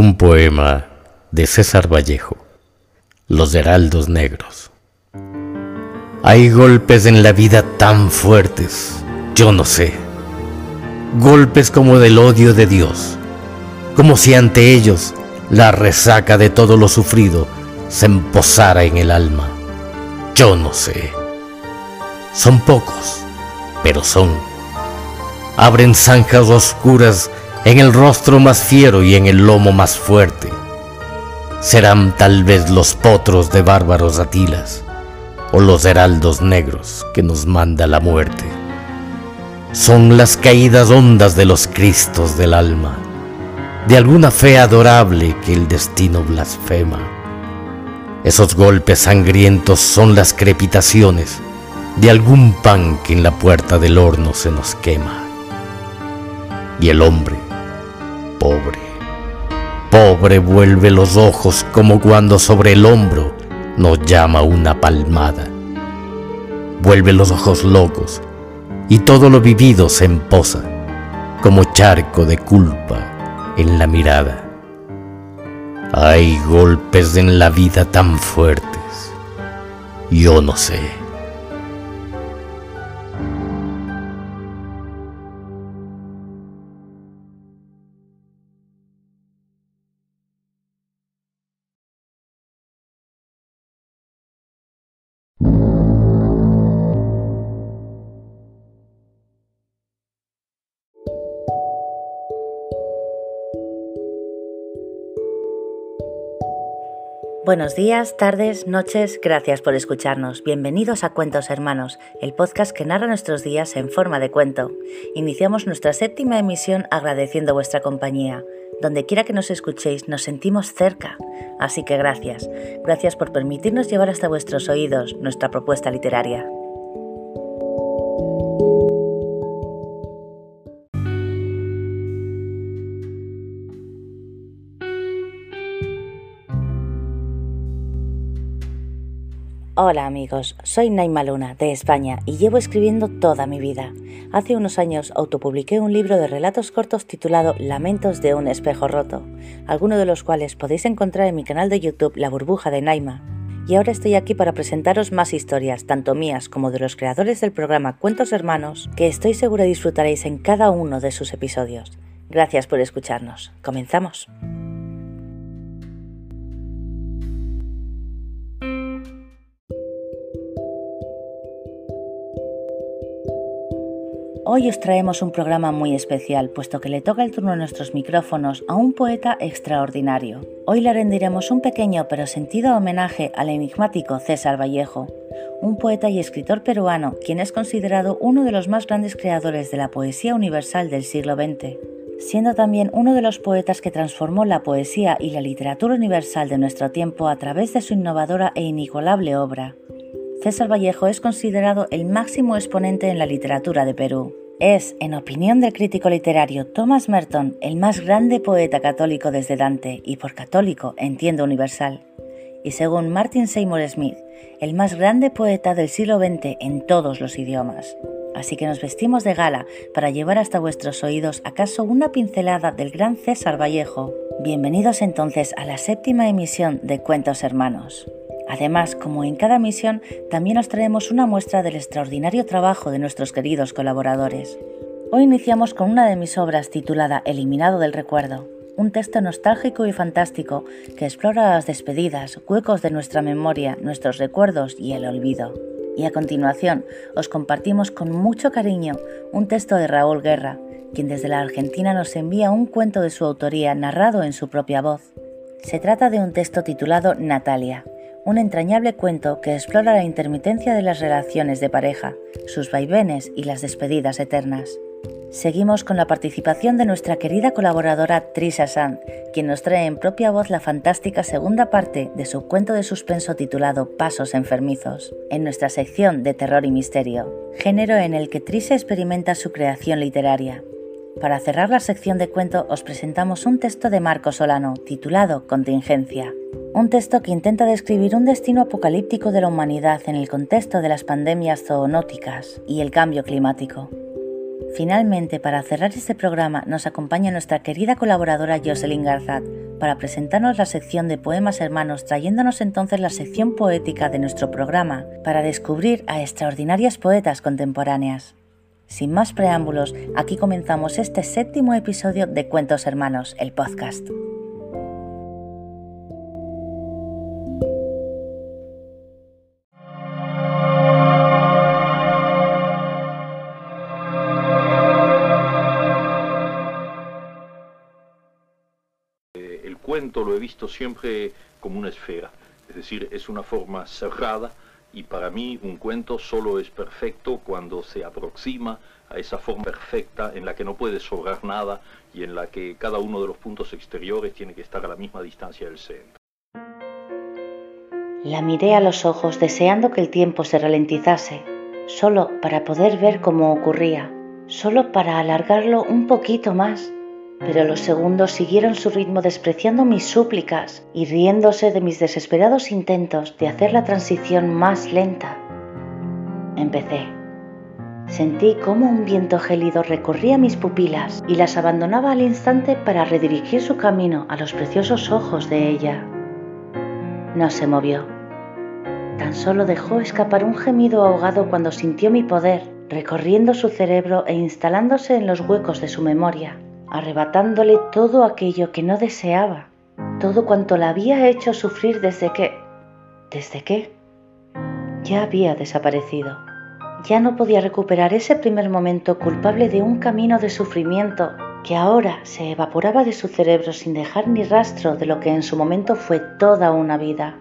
Un poema de César Vallejo, Los Heraldos Negros. Hay golpes en la vida tan fuertes, yo no sé. Golpes como del odio de Dios, como si ante ellos la resaca de todo lo sufrido se emposara en el alma. Yo no sé. Son pocos, pero son. Abren zanjas oscuras en el rostro más fiero y en el lomo más fuerte. Serán tal vez los potros de bárbaros atilas o los heraldos negros que nos manda la muerte. Son las caídas hondas de los cristos del alma, de alguna fe adorable que el destino blasfema. Esos golpes sangrientos son las crepitaciones de algún pan que en la puerta del horno se nos quema. Y el hombre, pobre vuelve los ojos como cuando sobre el hombro nos llama una palmada. Vuelve los ojos locos y todo lo vivido se emposa como charco de culpa en la mirada. Hay golpes en la vida tan fuertes, yo no sé. Buenos días, tardes, noches, gracias por escucharnos. Bienvenidos a Cuentos Hermanos, el podcast que narra nuestros días en forma de cuento. Iniciamos nuestra 7ª emisión agradeciendo vuestra compañía. Donde quiera que nos escuchéis, nos sentimos cerca. Así que gracias. Gracias por permitirnos llevar hasta vuestros oídos nuestra propuesta literaria. Hola amigos, soy Naima Luna, de España, y llevo escribiendo toda mi vida. Hace unos años autopubliqué un libro de relatos cortos titulado Lamentos de un espejo roto, algunos de los cuales podéis encontrar en mi canal de YouTube La Burbuja de Naima. Y ahora estoy aquí para presentaros más historias, tanto mías como de los creadores del programa Cuentos Hermanos, que estoy segura disfrutaréis en cada uno de sus episodios. Gracias por escucharnos. Comenzamos. Hoy os traemos un programa muy especial, puesto que le toca el turno a nuestros micrófonos a un poeta extraordinario. Hoy le rendiremos un pequeño pero sentido homenaje al enigmático César Vallejo, un poeta y escritor peruano quien es considerado uno de los más grandes creadores de la poesía universal del siglo XX, siendo también uno de los poetas que transformó la poesía y la literatura universal de nuestro tiempo a través de su innovadora e inigualable obra. César Vallejo es considerado el máximo exponente en la literatura de Perú. Es, en opinión del crítico literario Thomas Merton, el más grande poeta católico desde Dante, y por católico entiendo universal. Y según Martin Seymour Smith, el más grande poeta del siglo XX en todos los idiomas. Así que nos vestimos de gala para llevar hasta vuestros oídos acaso una pincelada del gran César Vallejo. Bienvenidos entonces a la 7ª emisión de Cuentos Hermanos. Además, como en cada misión, también os traemos una muestra del extraordinario trabajo de nuestros queridos colaboradores. Hoy iniciamos con una de mis obras titulada Eliminado del Recuerdo, un texto nostálgico y fantástico que explora las despedidas, huecos de nuestra memoria, nuestros recuerdos y el olvido. Y a continuación, os compartimos con mucho cariño un texto de Raúl Guerra, quien desde la Argentina nos envía un cuento de su autoría narrado en su propia voz. Se trata de un texto titulado Natalia, un entrañable cuento que explora la intermitencia de las relaciones de pareja, sus vaivenes y las despedidas eternas. Seguimos con la participación de nuestra querida colaboradora Trisha Sanz, quien nos trae en propia voz la fantástica segunda parte de su cuento de suspenso titulado Pasos Enfermizos, en nuestra sección de terror y misterio, género en el que Trisha experimenta su creación literaria. Para cerrar la sección de cuento os presentamos un texto de Marco Solano titulado Contingencia, un texto que intenta describir un destino apocalíptico de la humanidad en el contexto de las pandemias zoonóticas y el cambio climático. Finalmente, para cerrar este programa, nos acompaña nuestra querida colaboradora Jocelyn Garzat, para presentarnos la sección de Poemas Hermanos, trayéndonos entonces la sección poética de nuestro programa para descubrir a extraordinarias poetas contemporáneas. Sin más preámbulos, aquí comenzamos este 7º episodio de Cuentos Hermanos, el podcast. Lo he visto siempre como una esfera, es decir, es una forma cerrada, y para mí un cuento solo es perfecto cuando se aproxima a esa forma perfecta en la que no puede sobrar nada y en la que cada uno de los puntos exteriores tiene que estar a la misma distancia del centro. La miré a los ojos deseando que el tiempo se ralentizase, solo para poder ver cómo ocurría, solo para alargarlo un poquito más. Pero los segundos siguieron su ritmo despreciando mis súplicas y riéndose de mis desesperados intentos de hacer la transición más lenta. Empecé. Sentí cómo un viento gélido recorría mis pupilas y las abandonaba al instante para redirigir su camino a los preciosos ojos de ella. No se movió. Tan solo dejó escapar un gemido ahogado cuando sintió mi poder, recorriendo su cerebro e instalándose en los huecos de su memoria, arrebatándole todo aquello que no deseaba, todo cuanto la había hecho sufrir desde que ya había desaparecido. Ya no podía recuperar ese primer momento culpable de un camino de sufrimiento que ahora se evaporaba de su cerebro sin dejar ni rastro de lo que en su momento fue toda una vida.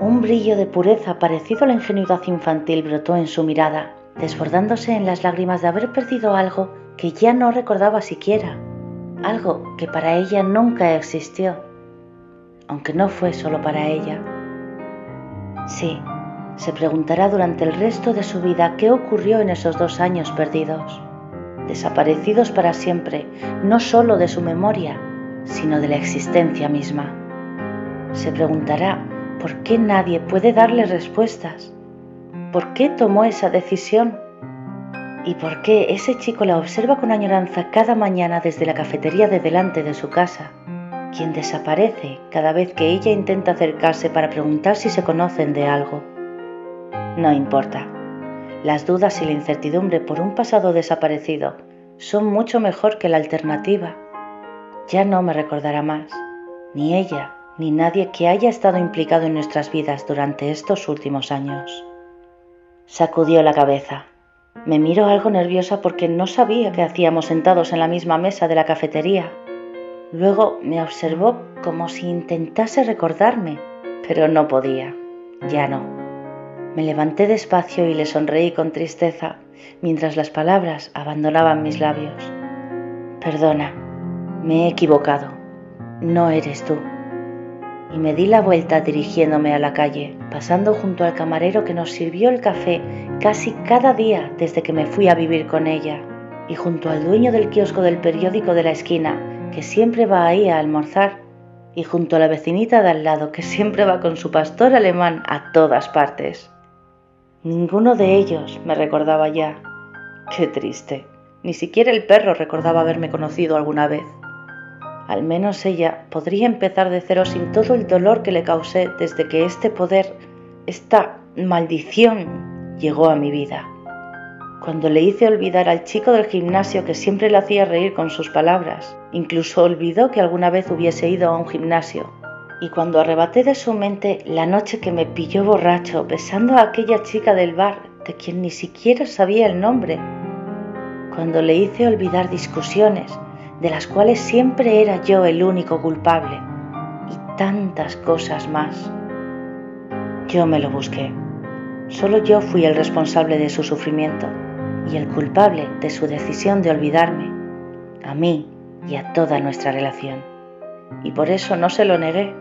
Un brillo de pureza parecido a la ingenuidad infantil brotó en su mirada, desbordándose en las lágrimas de haber perdido algo que ya no recordaba siquiera, algo que para ella nunca existió, aunque no fue solo para ella. Sí, se preguntará durante el resto de su vida qué ocurrió en esos 2 años perdidos, desaparecidos para siempre, no solo de su memoria, sino de la existencia misma. Se preguntará por qué nadie puede darle respuestas, por qué tomó esa decisión, ¿y por qué ese chico la observa con añoranza cada mañana desde la cafetería de delante de su casa, quien desaparece cada vez que ella intenta acercarse para preguntar si se conocen de algo? No importa. Las dudas y la incertidumbre por un pasado desaparecido son mucho mejor que la alternativa. Ya no me recordará más, ni ella, ni nadie que haya estado implicado en nuestras vidas durante estos últimos años. Sacudió la cabeza. Me miró algo nerviosa porque no sabía qué hacíamos sentados en la misma mesa de la cafetería. Luego me observó como si intentase recordarme, pero no podía, ya no. Me levanté despacio y le sonreí con tristeza, mientras las palabras abandonaban mis labios. Perdona, me he equivocado, no eres tú. Y me di la vuelta dirigiéndome a la calle, pasando junto al camarero que nos sirvió el café casi cada día desde que me fui a vivir con ella, y junto al dueño del kiosco del periódico de la esquina, que siempre va ahí a almorzar, y junto a la vecinita de al lado, que siempre va con su pastor alemán a todas partes. Ninguno de ellos me recordaba ya. Qué triste. Ni siquiera el perro recordaba haberme conocido alguna vez. Al menos ella podría empezar de cero sin todo el dolor que le causé desde que este poder, esta maldición, llegó a mi vida. Cuando le hice olvidar al chico del gimnasio que siempre le hacía reír con sus palabras, incluso olvidó que alguna vez hubiese ido a un gimnasio. Y cuando arrebaté de su mente la noche que me pilló borracho besando a aquella chica del bar de quien ni siquiera sabía el nombre. Cuando le hice olvidar discusiones de las cuales siempre era yo el único culpable, y tantas cosas más. Yo me lo busqué. Solo yo fui el responsable de su sufrimiento y el culpable de su decisión de olvidarme, a mí y a toda nuestra relación. Y por eso no se lo negué.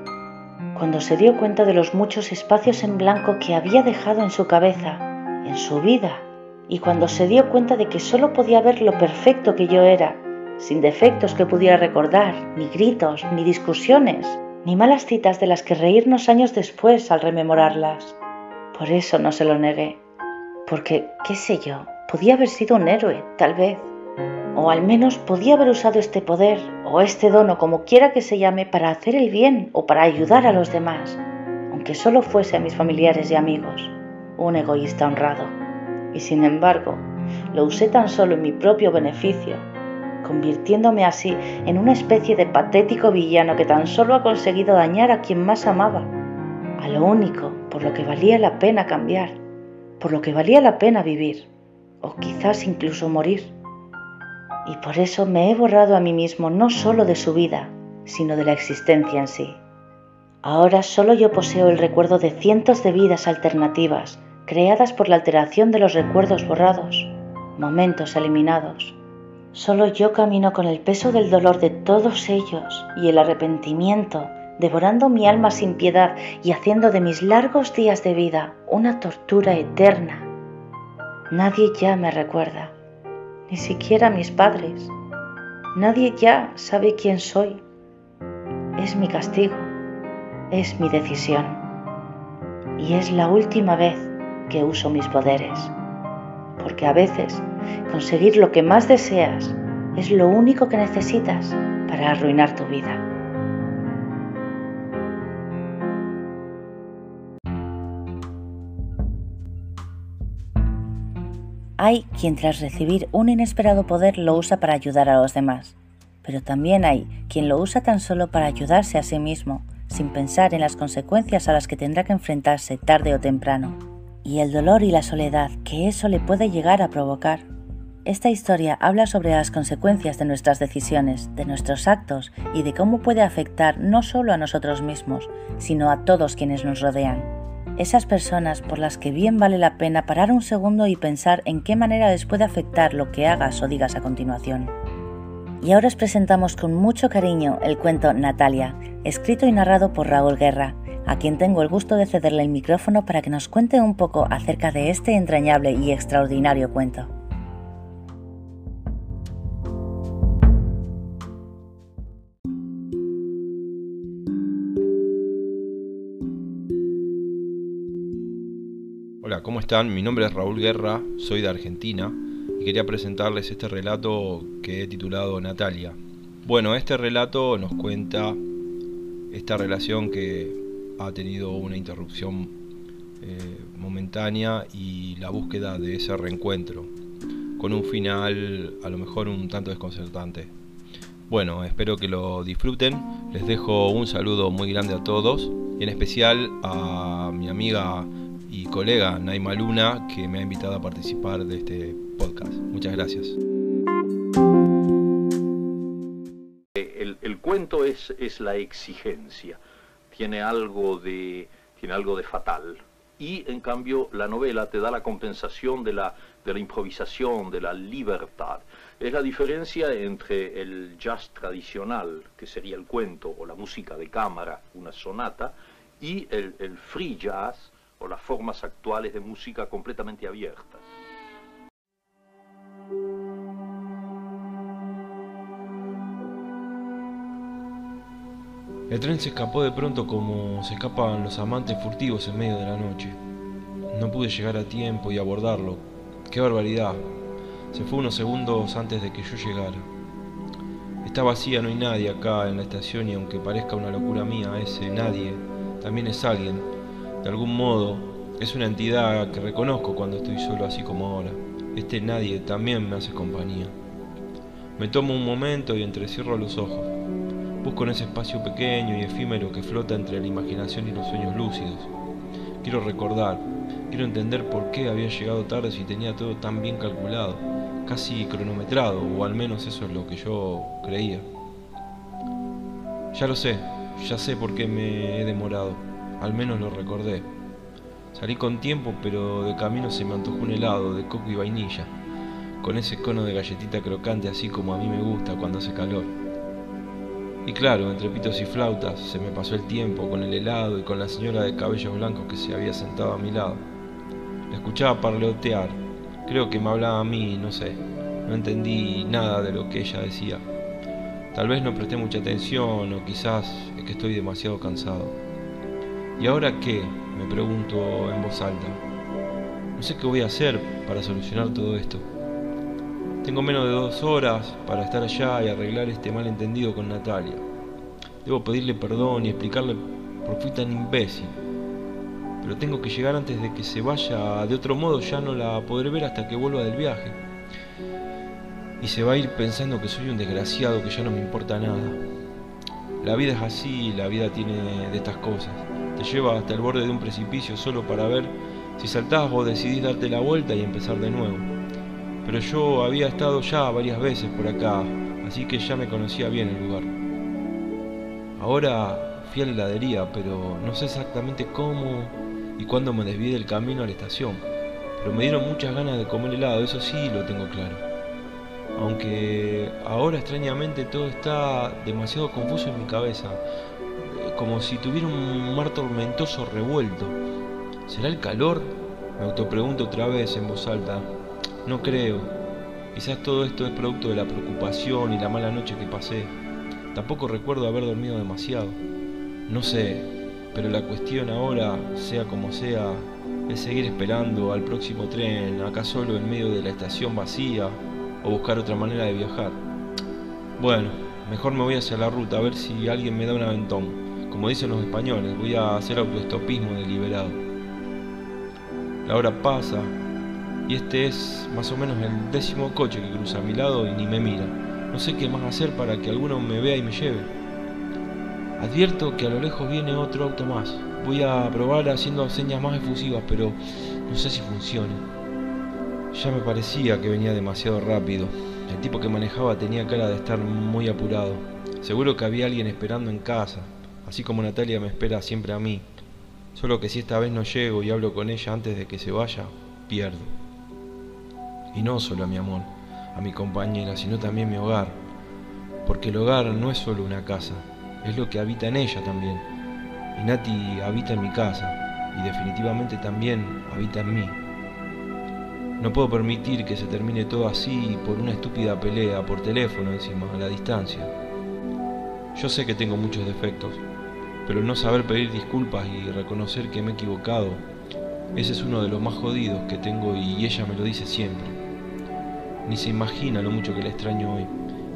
Cuando se dio cuenta de los muchos espacios en blanco que había dejado en su cabeza, en su vida, y cuando se dio cuenta de que solo podía ver lo perfecto que yo era, sin defectos que pudiera recordar, ni gritos, ni discusiones, ni malas citas de las que reírnos años después al rememorarlas. Por eso no se lo negué, porque, qué sé yo, podía haber sido un héroe, tal vez, o al menos podía haber usado este poder, o o este don, o como quiera que se llame, para hacer el bien o para ayudar a los demás, aunque solo fuese a mis familiares y amigos, un egoísta honrado. Y sin embargo, lo usé tan solo en mi propio beneficio, convirtiéndome así en una especie de patético villano que tan solo ha conseguido dañar a quien más amaba, a lo único por lo que valía la pena cambiar, por lo que valía la pena vivir, o quizás incluso morir. Y por eso me he borrado a mí mismo no solo de su vida, sino de la existencia en sí. Ahora solo yo poseo el recuerdo de cientos de vidas alternativas, creadas por la alteración de los recuerdos borrados, momentos eliminados. Solo yo camino con el peso del dolor de todos ellos y el arrepentimiento, devorando mi alma sin piedad y haciendo de mis largos días de vida una tortura eterna. Nadie ya me recuerda, ni siquiera mis padres. Nadie ya sabe quién soy. Es mi castigo, es mi decisión. Y es la última vez que uso mis poderes. Porque a veces conseguir lo que más deseas es lo único que necesitas para arruinar tu vida. Hay quien tras recibir un inesperado poder lo usa para ayudar a los demás, pero también hay quien lo usa tan solo para ayudarse a sí mismo, sin pensar en las consecuencias a las que tendrá que enfrentarse tarde o temprano, y el dolor y la soledad que eso le puede llegar a provocar. Esta historia habla sobre las consecuencias de nuestras decisiones, de nuestros actos y de cómo puede afectar no solo a nosotros mismos, sino a todos quienes nos rodean. Esas personas por las que bien vale la pena parar un segundo y pensar en qué manera les puede afectar lo que hagas o digas a continuación. Y ahora os presentamos con mucho cariño el cuento Natalia, escrito y narrado por Raúl Guerra, a quien tengo el gusto de cederle el micrófono para que nos cuente un poco acerca de este entrañable y extraordinario cuento. Hola, ¿cómo están? Mi nombre es Raúl Guerra, soy de Argentina y quería presentarles este relato que he titulado Natalia. Bueno, este relato nos cuenta esta relación que ha tenido una interrupción momentánea y la búsqueda de ese reencuentro con un final a lo mejor un tanto desconcertante. Bueno, espero que lo disfruten. Les dejo un saludo muy grande a todos y en especial a mi amiga y colega Naima Luna, que me ha invitado a participar de este podcast. Muchas gracias. El cuento es la exigencia. Tiene algo de fatal, y en cambio la novela te da la compensación de la improvisación, de la libertad. Es la diferencia entre el jazz tradicional, que sería el cuento o la música de cámara, una sonata, y el free jazz o las formas actuales de música completamente abiertas. El tren se escapó de pronto como se escapan los amantes furtivos en medio de la noche. No pude llegar a tiempo y abordarlo. ¡Qué barbaridad! Se fue unos segundos antes de que yo llegara. Está vacía, no hay nadie acá en la estación y aunque parezca una locura mía, ese nadie también es alguien. De algún modo, es una entidad que reconozco cuando estoy solo así como ahora. Este nadie también me hace compañía. Me tomo un momento y entrecierro los ojos. Busco en ese espacio pequeño y efímero que flota entre la imaginación y los sueños lúcidos. Quiero recordar, quiero entender por qué había llegado tarde si tenía todo tan bien calculado, casi cronometrado, o al menos eso es lo que yo creía. Ya lo sé, ya sé por qué me he demorado, al menos lo recordé. Salí con tiempo, pero de camino se me antojó un helado de coco y vainilla, con ese cono de galletita crocante así como a mí me gusta cuando hace calor. Y claro, entre pitos y flautas, se me pasó el tiempo con el helado y con la señora de cabellos blancos que se había sentado a mi lado. La escuchaba parlotear, creo que me hablaba a mí, no sé, no entendí nada de lo que ella decía. Tal vez no presté mucha atención o quizás es que estoy demasiado cansado. ¿Y ahora qué?, me pregunto en voz alta. No sé qué voy a hacer para solucionar todo esto. Tengo menos de 2 horas para estar allá y arreglar este malentendido con Natalia. Debo pedirle perdón y explicarle por qué fui tan imbécil. Pero tengo que llegar antes de que se vaya. De otro modo ya no la podré ver hasta que vuelva del viaje. Y se va a ir pensando que soy un desgraciado, que ya no me importa nada. La vida es así, la vida tiene de estas cosas. Te lleva hasta el borde de un precipicio solo para ver si saltás o decidís darte la vuelta y empezar de nuevo. Pero yo había estado ya varias veces por acá, así que ya me conocía bien el lugar. Ahora fui a la heladería, pero no sé exactamente cómo y cuándo me desvié del camino a la estación. Pero me dieron muchas ganas de comer helado, eso sí lo tengo claro. Aunque ahora extrañamente todo está demasiado confuso en mi cabeza, como si tuviera un mar tormentoso revuelto. ¿Será el calor? Me autopregunto otra vez en voz alta. No creo. Quizás todo esto es producto de la preocupación y la mala noche que pasé. Tampoco recuerdo haber dormido demasiado. No sé, pero la cuestión ahora, sea como sea, es seguir esperando al próximo tren, acá solo en medio de la estación vacía, o buscar otra manera de viajar. Bueno, mejor me voy hacia la ruta a ver si alguien me da un aventón. Como dicen los españoles, voy a hacer autoestopismo deliberado. La hora pasa. Y este es más o menos el 10º coche que cruza a mi lado y ni me mira. No sé qué más hacer para que alguno me vea y me lleve. Advierto que a lo lejos viene otro auto más. Voy a probar haciendo señas más efusivas, pero no sé si funciona. Ya me parecía que venía demasiado rápido. El tipo que manejaba tenía cara de estar muy apurado. Seguro que había alguien esperando en casa, así como Natalia me espera siempre a mí. Solo que si esta vez no llego y hablo con ella antes de que se vaya, pierdo. Y no solo a mi amor, a mi compañera, sino también mi hogar. Porque el hogar no es solo una casa, es lo que habita en ella también. Y Nati habita en mi casa, y definitivamente también habita en mí. No puedo permitir que se termine todo así por una estúpida pelea, por teléfono encima, a la distancia. Yo sé que tengo muchos defectos, pero el no saber pedir disculpas y reconocer que me he equivocado, ese es uno de los más jodidos que tengo y ella me lo dice siempre. Ni se imagina lo mucho que la extraño hoy.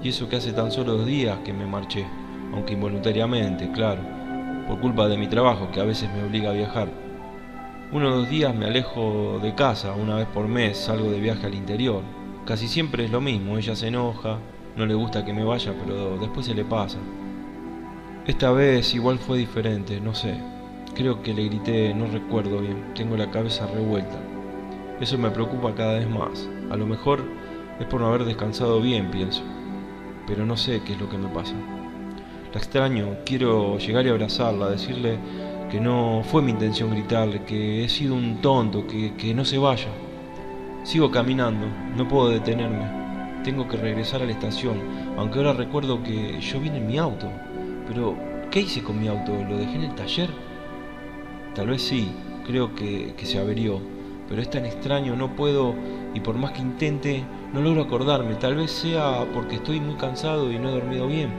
Y eso que hace tan solo 2 días que me marché, aunque involuntariamente, claro, por culpa de mi trabajo que a veces me obliga a viajar. 1 o 2 días me alejo de casa, una vez por mes salgo de viaje al interior. Casi siempre es lo mismo, ella se enoja, no le gusta que me vaya, pero después se le pasa. Esta vez igual fue diferente, no sé. Creo que le grité, no recuerdo bien, tengo la cabeza revuelta. Eso me preocupa cada vez más. A lo mejor es por no haber descansado bien, pienso. Pero no sé qué es lo que me pasa. La extraño, quiero llegar y abrazarla, decirle que no fue mi intención gritarle, que he sido un tonto, que no se vaya. Sigo caminando, no puedo detenerme. Tengo que regresar a la estación, aunque ahora recuerdo que yo vine en mi auto. Pero, ¿qué hice con mi auto? ¿Lo dejé en el taller? Tal vez sí, creo que se averió, pero es tan extraño, no puedo, y por más que intente, no logro acordarme. Tal vez sea porque estoy muy cansado y no he dormido bien.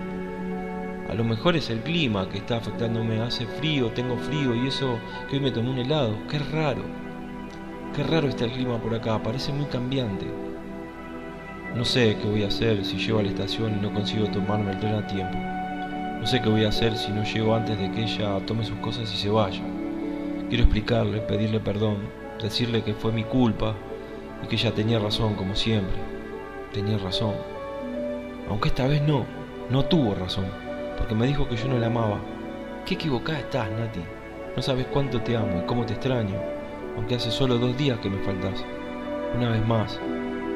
A lo mejor es el clima que está afectándome, hace frío, tengo frío, y eso que hoy me tomé un helado. Qué raro está el clima por acá, parece muy cambiante. No sé qué voy a hacer si llego a la estación y no consigo tomarme el tren a tiempo. No sé qué voy a hacer si no llego antes de que ella tome sus cosas y se vaya. Quiero explicarle, pedirle perdón, decirle que fue mi culpa y que ella tenía razón, como siempre. Tenía razón. Aunque esta vez no tuvo razón, porque me dijo que yo no la amaba. Qué equivocada estás, Nati. No sabes cuánto te amo y cómo te extraño, aunque hace solo 2 días que me faltás. Una vez más,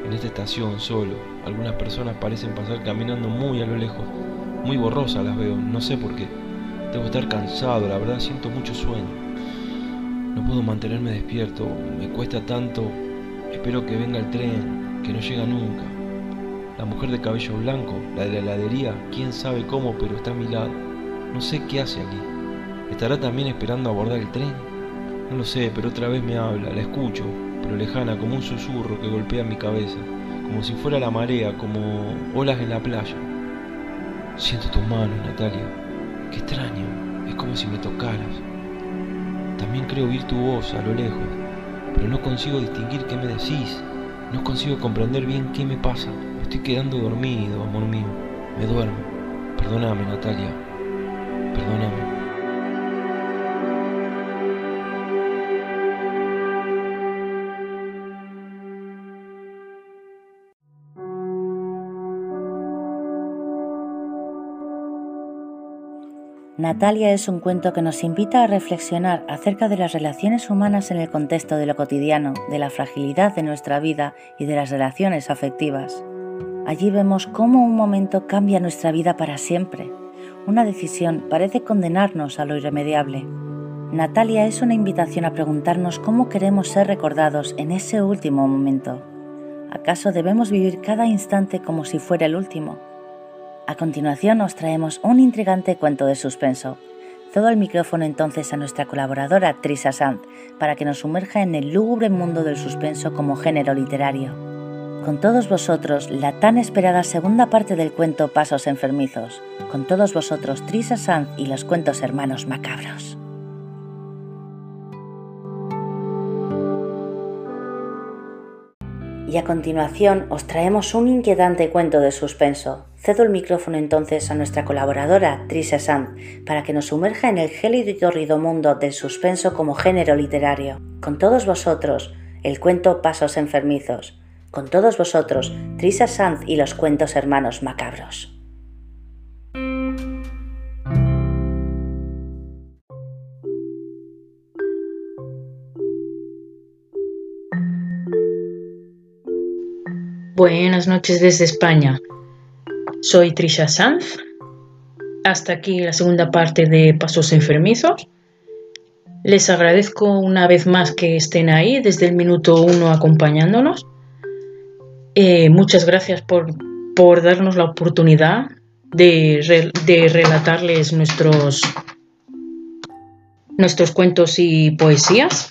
en esta estación solo, algunas personas parecen pasar caminando muy a lo lejos, muy borrosas las veo, no sé por qué. Debo estar cansado, la verdad siento mucho sueño. No puedo mantenerme despierto, me cuesta tanto, espero que venga el tren, que no llega nunca. La mujer de cabello blanco, la de la heladería, quién sabe cómo, pero está a mi lado. No sé qué hace aquí. ¿Estará también esperando abordar el tren? No lo sé, pero otra vez me habla, la escucho, pero lejana, como un susurro que golpea mi cabeza, como si fuera la marea, como olas en la playa. Siento tus manos, Natalia. Qué extraño, es como si me tocaras. También creo oír tu voz a lo lejos, pero no consigo distinguir qué me decís, no consigo comprender bien qué me pasa. estoy quedando dormido, amor mío. Me duermo. Perdóname, Natalia. Perdóname. Natalia es un cuento que nos invita a reflexionar acerca de las relaciones humanas en el contexto de lo cotidiano, de la fragilidad de nuestra vida y de las relaciones afectivas. Allí vemos cómo un momento cambia nuestra vida para siempre. Una decisión parece condenarnos a lo irremediable. Natalia es una invitación a preguntarnos cómo queremos ser recordados en ese último momento. ¿Acaso debemos vivir cada instante como si fuera el último? A continuación os traemos un intrigante cuento de suspenso. Cedo el micrófono entonces a nuestra colaboradora Trisha Sanz para que nos sumerja en el lúgubre mundo del suspenso como género literario. Con todos vosotros, la tan esperada segunda parte del cuento Pasos Enfermizos. Con todos vosotros, Trisha Sanz y los Cuentos Hermanos Macabros. Y a continuación os traemos un inquietante cuento de suspenso. Cedo el micrófono entonces a nuestra colaboradora Trisha Sanz para que nos sumerja en el gélido y torrido mundo del suspenso como género literario. Con todos vosotros, el cuento Pasos Enfermizos. Con todos vosotros, Trisha Sanz y los Cuentos Hermanos Macabros. Buenas noches desde España. Soy Trisha Sanz. Hasta aquí la segunda parte de Pasos Enfermizos. Les agradezco una vez más que estén ahí desde el minuto 1 acompañándonos. Muchas gracias por darnos la oportunidad de relatarles nuestros cuentos y poesías.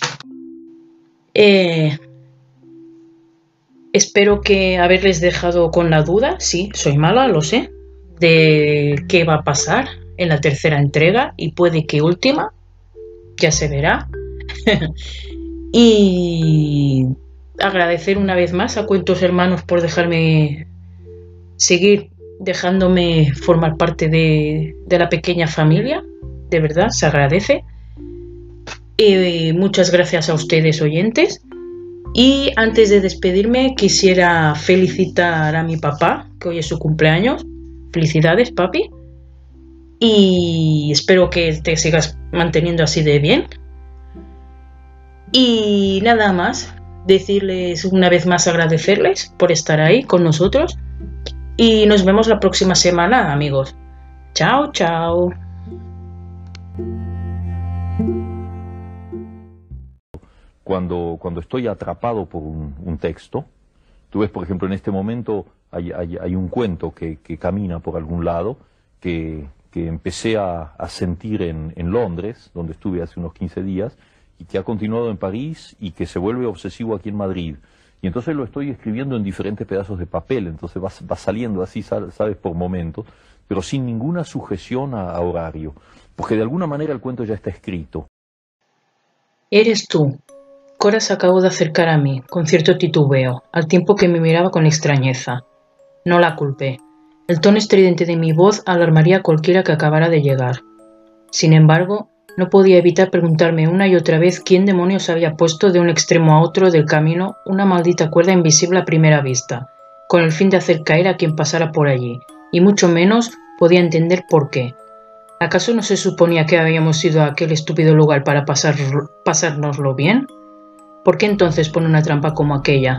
Espero que haberles dejado con la duda, sí, soy mala, lo sé, de qué va a pasar en la tercera entrega y puede que última, ya se verá. Y agradecer una vez más a Cuentos Hermanos por dejarme seguir, dejándome formar parte de la pequeña familia, de verdad, se agradece. Muchas gracias a ustedes, oyentes. Y antes de despedirme quisiera felicitar a mi papá, que hoy es su cumpleaños. Felicidades, papi. Y espero que te sigas manteniendo así de bien. Y nada más, decirles una vez más, agradecerles por estar ahí con nosotros. Y nos vemos la próxima semana, amigos. Chao, chao. Cuando estoy atrapado por un texto, tú ves, por ejemplo, en este momento hay un cuento que camina por algún lado, que empecé a sentir en Londres, donde estuve hace unos 15 días, y que ha continuado en París y que se vuelve obsesivo aquí en Madrid. Y entonces lo estoy escribiendo en diferentes pedazos de papel, entonces va saliendo así, sabes, por momentos, pero sin ninguna sujeción a horario, porque de alguna manera el cuento ya está escrito. Eres tú. Cora se acabó de acercar a mí, con cierto titubeo, al tiempo que me miraba con extrañeza. No la culpé. El tono estridente de mi voz alarmaría a cualquiera que acabara de llegar. Sin embargo, no podía evitar preguntarme una y otra vez quién demonios había puesto de un extremo a otro del camino una maldita cuerda invisible a primera vista, con el fin de hacer caer a quien pasara por allí, y mucho menos podía entender por qué. ¿Acaso no se suponía que habíamos ido a aquel estúpido lugar para pasárnoslo bien? ¿Por qué entonces pone una trampa como aquella?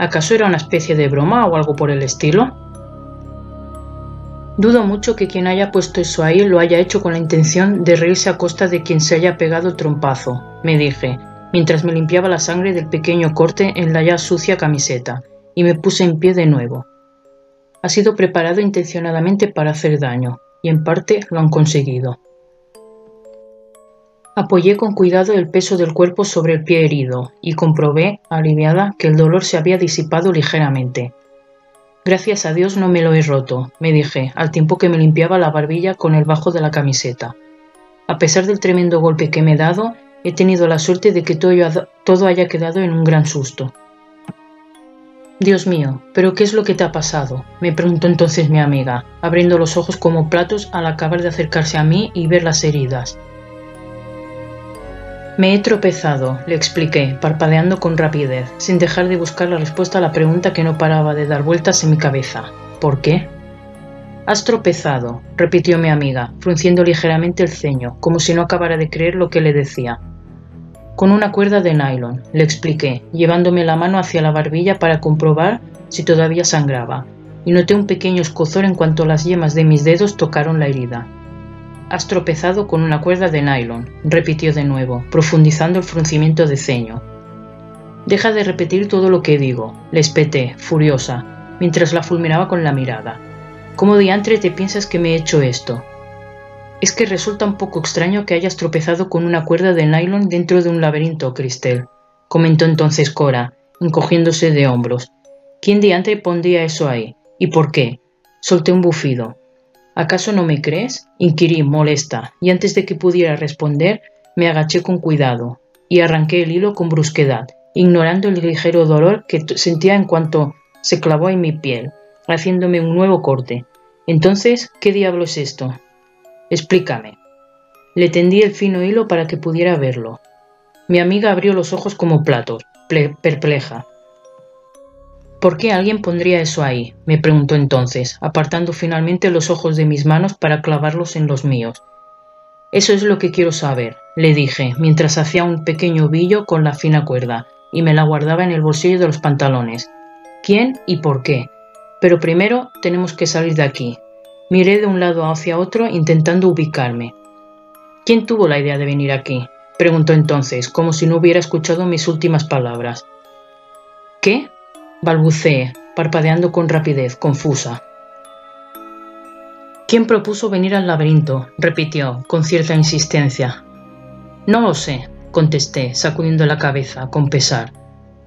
¿Acaso era una especie de broma o algo por el estilo? Dudo mucho que quien haya puesto eso ahí lo haya hecho con la intención de reírse a costa de quien se haya pegado el trompazo, me dije, mientras me limpiaba la sangre del pequeño corte en la ya sucia camiseta, y me puse en pie de nuevo. Ha sido preparado intencionadamente para hacer daño, y en parte lo han conseguido. Apoyé con cuidado el peso del cuerpo sobre el pie herido y comprobé, aliviada, que el dolor se había disipado ligeramente. Gracias a Dios no me lo he roto, me dije, al tiempo que me limpiaba la barbilla con el bajo de la camiseta. A pesar del tremendo golpe que me he dado, he tenido la suerte de que todo haya quedado en un gran susto. Dios mío, ¿pero qué es lo que te ha pasado?, me preguntó entonces mi amiga, abriendo los ojos como platos al acabar de acercarse a mí y ver las heridas. Me he tropezado, le expliqué, parpadeando con rapidez, sin dejar de buscar la respuesta a la pregunta que no paraba de dar vueltas en mi cabeza. ¿Por qué? Has tropezado, repitió mi amiga, frunciendo ligeramente el ceño, como si no acabara de creer lo que le decía. Con una cuerda de nylon, le expliqué, llevándome la mano hacia la barbilla para comprobar si todavía sangraba, y noté un pequeño escozor en cuanto las yemas de mis dedos tocaron la herida. Has tropezado con una cuerda de nylon, repitió de nuevo, profundizando el fruncimiento de ceño. Deja de repetir todo lo que digo, le espeté, furiosa, mientras la fulminaba con la mirada. ¿Cómo diantre te piensas que me he hecho esto? Es que resulta un poco extraño que hayas tropezado con una cuerda de nylon dentro de un laberinto, Cristel, comentó entonces Cora, encogiéndose de hombros. ¿Quién diantre pondría eso ahí? ¿Y por qué? Solté un bufido. ¿Acaso no me crees?, inquirí, molesta, y antes de que pudiera responder, me agaché con cuidado, y arranqué el hilo con brusquedad, ignorando el ligero dolor que sentía en cuanto se clavó en mi piel, haciéndome un nuevo corte. Entonces, ¿qué diablo es esto? Explícame. Le tendí el fino hilo para que pudiera verlo. Mi amiga abrió los ojos como platos, perpleja. ¿Por qué alguien pondría eso ahí?, me preguntó entonces, apartando finalmente los ojos de mis manos para clavarlos en los míos. Eso es lo que quiero saber, le dije, mientras hacía un pequeño ovillo con la fina cuerda, y me la guardaba en el bolsillo de los pantalones. ¿Quién y por qué? Pero primero tenemos que salir de aquí. Miré de un lado hacia otro intentando ubicarme. ¿Quién tuvo la idea de venir aquí?, preguntó entonces, como si no hubiera escuchado mis últimas palabras. ¿Qué?, balbuceé, parpadeando con rapidez, confusa. ¿Quién propuso venir al laberinto?, repitió, con cierta insistencia. No lo sé, contesté, sacudiendo la cabeza, con pesar.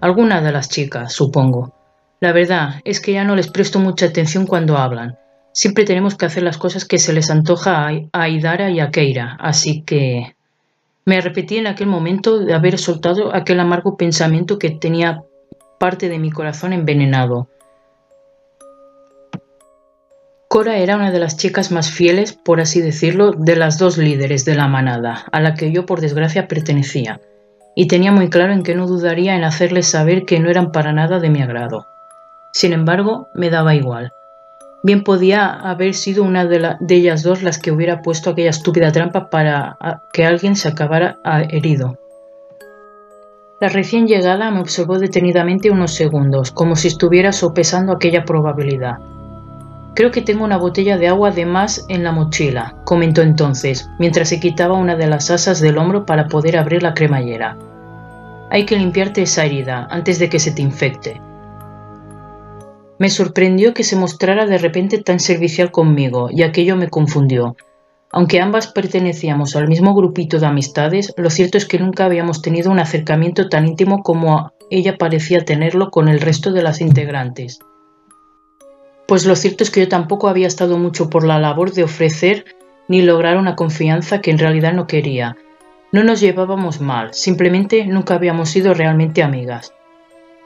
Alguna de las chicas, supongo. La verdad es que ya no les presto mucha atención cuando hablan. Siempre tenemos que hacer las cosas que se les antoja a Aidara y a Keira, así que... Me repetí en aquel momento de haber soltado aquel amargo pensamiento que tenía parte de mi corazón envenenado. Cora era una de las chicas más fieles, por así decirlo, de las dos líderes de la manada, a la que yo por desgracia pertenecía, y tenía muy claro en que no dudaría en hacerles saber que no eran para nada de mi agrado. Sin embargo, me daba igual. Bien podía haber sido una de ellas dos las que hubiera puesto aquella estúpida trampa para que alguien se acabara herido. La recién llegada me observó detenidamente unos segundos, como si estuviera sopesando aquella probabilidad. Creo que tengo una botella de agua de más en la mochila, comentó entonces, mientras se quitaba una de las asas del hombro para poder abrir la cremallera. Hay que limpiarte esa herida antes de que se te infecte. Me sorprendió que se mostrara de repente tan servicial conmigo, y aquello me confundió. Aunque ambas pertenecíamos al mismo grupito de amistades, lo cierto es que nunca habíamos tenido un acercamiento tan íntimo como ella parecía tenerlo con el resto de las integrantes. Pues lo cierto es que yo tampoco había estado mucho por la labor de ofrecer ni lograr una confianza que en realidad no quería. No nos llevábamos mal, simplemente nunca habíamos sido realmente amigas.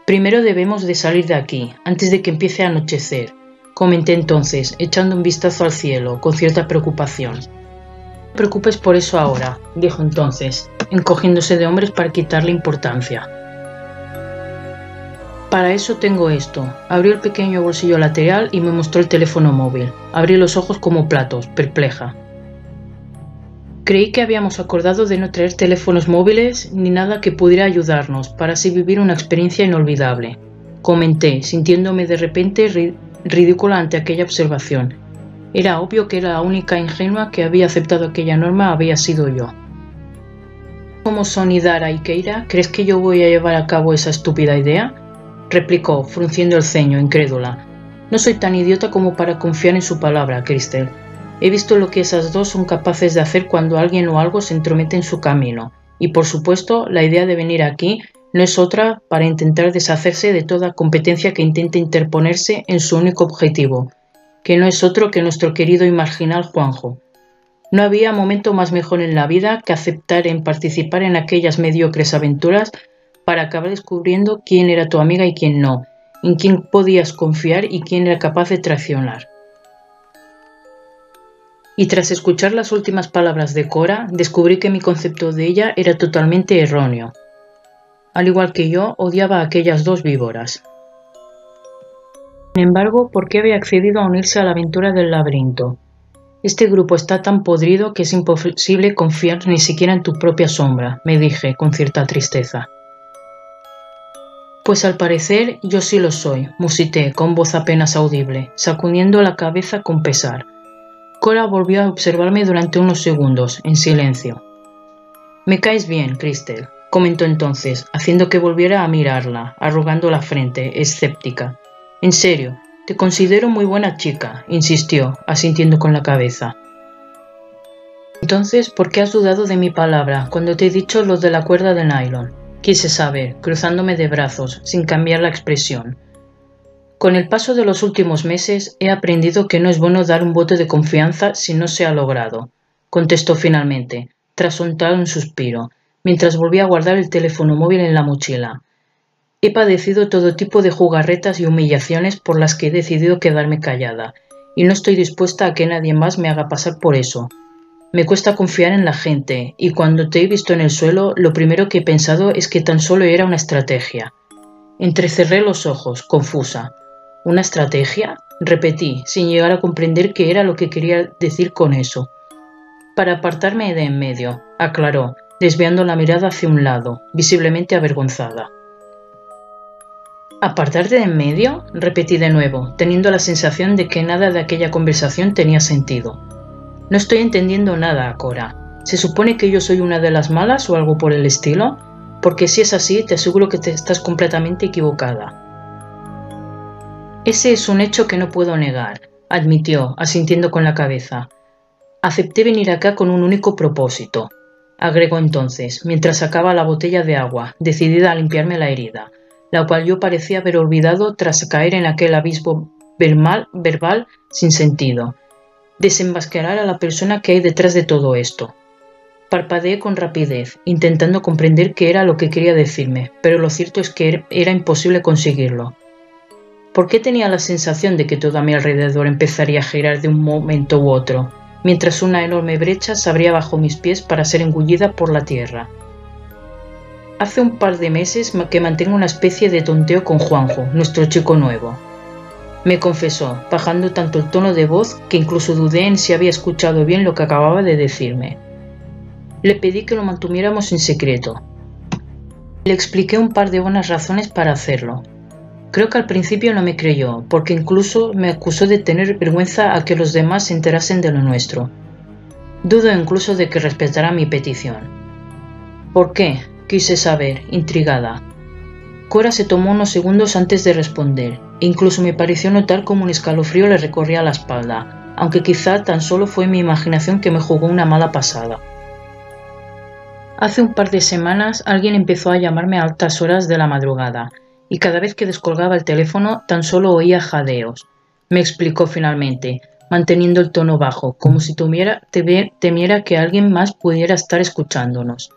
Primero debemos de salir de aquí, antes de que empiece a anochecer, comenté entonces, echando un vistazo al cielo, con cierta preocupación. No te preocupes por eso ahora, dijo entonces, encogiéndose de hombros para quitarle importancia. Para eso tengo esto. Abrió el pequeño bolsillo lateral y me mostró el teléfono móvil. Abrí los ojos como platos, perpleja. Creí que habíamos acordado de no traer teléfonos móviles ni nada que pudiera ayudarnos para así vivir una experiencia inolvidable, comenté, sintiéndome de repente ridícula ante aquella observación. Era obvio que la única ingenua que había aceptado aquella norma había sido yo. ¿Cómo son Aidara y Keira? ¿Crees que yo voy a llevar a cabo esa estúpida idea?, replicó, frunciendo el ceño, incrédula. No soy tan idiota como para confiar en su palabra, Cristel. He visto lo que esas dos son capaces de hacer cuando alguien o algo se entromete en su camino, y por supuesto la idea de venir aquí no es otra para intentar deshacerse de toda competencia que intente interponerse en su único objetivo, que no es otro que nuestro querido y marginal Juanjo. No había momento más mejor en la vida que aceptar en participar en aquellas mediocres aventuras para acabar descubriendo quién era tu amiga y quién no, en quién podías confiar y quién era capaz de traicionar. Y tras escuchar las últimas palabras de Cora, descubrí que mi concepto de ella era totalmente erróneo. Al igual que yo, odiaba a aquellas dos víboras. Sin embargo, ¿por qué había accedido a unirse a la aventura del laberinto? Este grupo está tan podrido que es imposible confiar ni siquiera en tu propia sombra, me dije con cierta tristeza. Pues al parecer, yo sí lo soy, musité con voz apenas audible, sacudiendo la cabeza con pesar. Cora volvió a observarme durante unos segundos, en silencio. «Me caes bien, Cristel», comentó entonces, haciendo que volviera a mirarla, arrugando la frente, escéptica. «En serio, te considero muy buena chica», insistió, asintiendo con la cabeza. «Entonces, ¿por qué has dudado de mi palabra cuando te he dicho lo de la cuerda de nylon?», quise saber, cruzándome de brazos, sin cambiar la expresión. Con el paso de los últimos meses he aprendido que no es bueno dar un voto de confianza si no se ha logrado, contestó finalmente, tras soltar un suspiro, mientras volvía a guardar el teléfono móvil en la mochila. He padecido todo tipo de jugarretas y humillaciones por las que he decidido quedarme callada, y no estoy dispuesta a que nadie más me haga pasar por eso. Me cuesta confiar en la gente, y cuando te he visto en el suelo, lo primero que he pensado es que tan solo era una estrategia. Entrecerré los ojos, confusa. ¿Una estrategia?, repetí, sin llegar a comprender qué era lo que quería decir con eso. Para apartarme de en medio, aclaró, desviando la mirada hacia un lado, visiblemente avergonzada. ¿Apartarte de en medio?, repetí de nuevo, teniendo la sensación de que nada de aquella conversación tenía sentido. No estoy entendiendo nada, Cora. ¿Se supone que yo soy una de las malas o algo por el estilo? Porque si es así, te aseguro que te estás completamente equivocada. Ese es un hecho que no puedo negar, admitió, asintiendo con la cabeza. Acepté venir acá con un único propósito, agregó entonces, mientras sacaba la botella de agua, decidida a limpiarme la herida, la cual yo parecía haber olvidado tras caer en aquel abismo verbal sin sentido. Desenmascarar a la persona que hay detrás de todo esto. Parpadeé con rapidez, intentando comprender qué era lo que quería decirme, pero lo cierto es que era imposible conseguirlo. ¿Por qué tenía la sensación de que todo a mi alrededor empezaría a girar de un momento u otro, mientras una enorme brecha se abría bajo mis pies para ser engullida por la tierra? Hace un par de meses que mantengo una especie de tonteo con Juanjo, nuestro chico nuevo. Me confesó, bajando tanto el tono de voz que incluso dudé en si había escuchado bien lo que acababa de decirme. Le pedí que lo mantuviéramos en secreto. Le expliqué un par de buenas razones para hacerlo. Creo que al principio no me creyó, porque incluso me acusó de tener vergüenza a que los demás se enterasen de lo nuestro. Dudo incluso de que respetara mi petición. ¿Por qué?, quise saber, intrigada. Cora se tomó unos segundos antes de responder, e incluso me pareció notar como un escalofrío le recorría la espalda, aunque quizá tan solo fue mi imaginación que me jugó una mala pasada. Hace un par de semanas alguien empezó a llamarme a altas horas de la madrugada, y cada vez que descolgaba el teléfono tan solo oía jadeos. Me explicó finalmente, manteniendo el tono bajo, como si temiera que alguien más pudiera estar escuchándonos.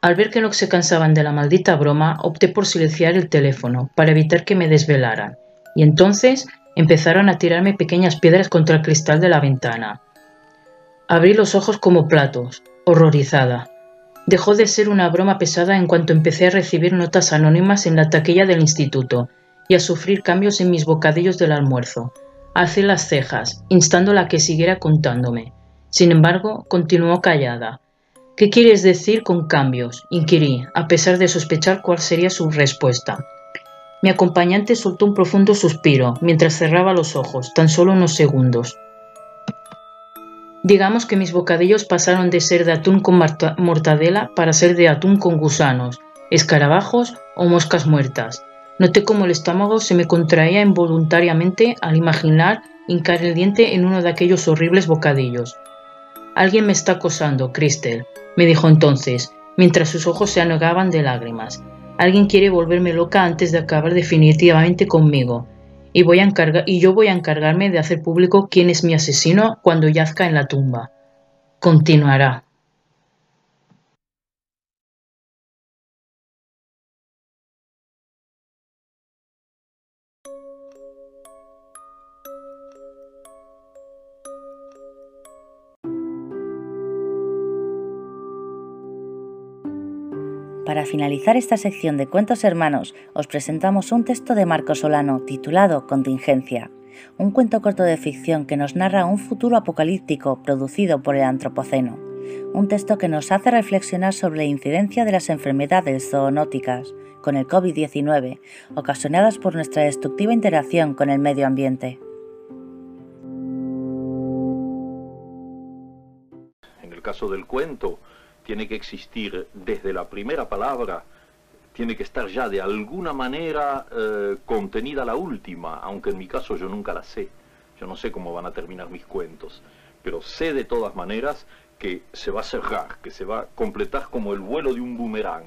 Al ver que no se cansaban de la maldita broma, opté por silenciar el teléfono, para evitar que me desvelaran, y entonces empezaron a tirarme pequeñas piedras contra el cristal de la ventana. Abrí los ojos como platos, horrorizada. Dejó de ser una broma pesada en cuanto empecé a recibir notas anónimas en la taquilla del instituto y a sufrir cambios en mis bocadillos del almuerzo. Alcé las cejas, instándola a que siguiera contándome. Sin embargo, continuó callada. «¿Qué quieres decir con cambios?», inquirí, a pesar de sospechar cuál sería su respuesta. Mi acompañante soltó un profundo suspiro mientras cerraba los ojos, tan solo unos segundos. Digamos que mis bocadillos pasaron de ser de atún con mortadela para ser de atún con gusanos, escarabajos o moscas muertas. Noté cómo el estómago se me contraía involuntariamente al imaginar hincar el diente en uno de aquellos horribles bocadillos. «Alguien me está acosando, Cristel», me dijo entonces, mientras sus ojos se anegaban de lágrimas. «Alguien quiere volverme loca antes de acabar definitivamente conmigo. Y yo voy a encargarme de hacer público quién es mi asesino cuando yazca en la tumba. Continuará». Para finalizar esta sección de Cuentos Hermanos, os presentamos un texto de Marco Solano titulado Contingencia, un cuento corto de ficción que nos narra un futuro apocalíptico producido por el antropoceno. Un texto que nos hace reflexionar sobre la incidencia de las enfermedades zoonóticas con el COVID-19, ocasionadas por nuestra destructiva interacción con el medio ambiente. En el caso del cuento, tiene que existir desde la primera palabra, tiene que estar ya de alguna manera contenida la última, aunque en mi caso yo nunca la sé. Yo no sé cómo van a terminar mis cuentos, pero sé de todas maneras que se va a cerrar, que se va a completar como el vuelo de un boomerang.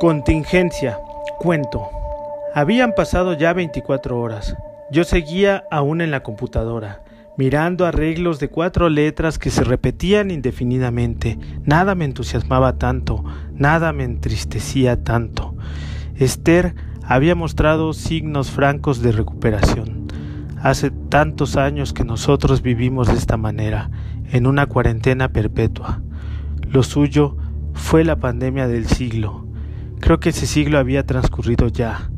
Contingencia, cuento. Habían pasado ya 24 horas. Yo seguía aún en la computadora, mirando arreglos de 4 letras que se repetían indefinidamente. Nada me entusiasmaba tanto, nada me entristecía tanto. Esther había mostrado signos francos de recuperación. Hace tantos años que nosotros vivimos de esta manera, en una cuarentena perpetua. Lo suyo fue la pandemia del siglo. Creo que ese siglo había transcurrido ya,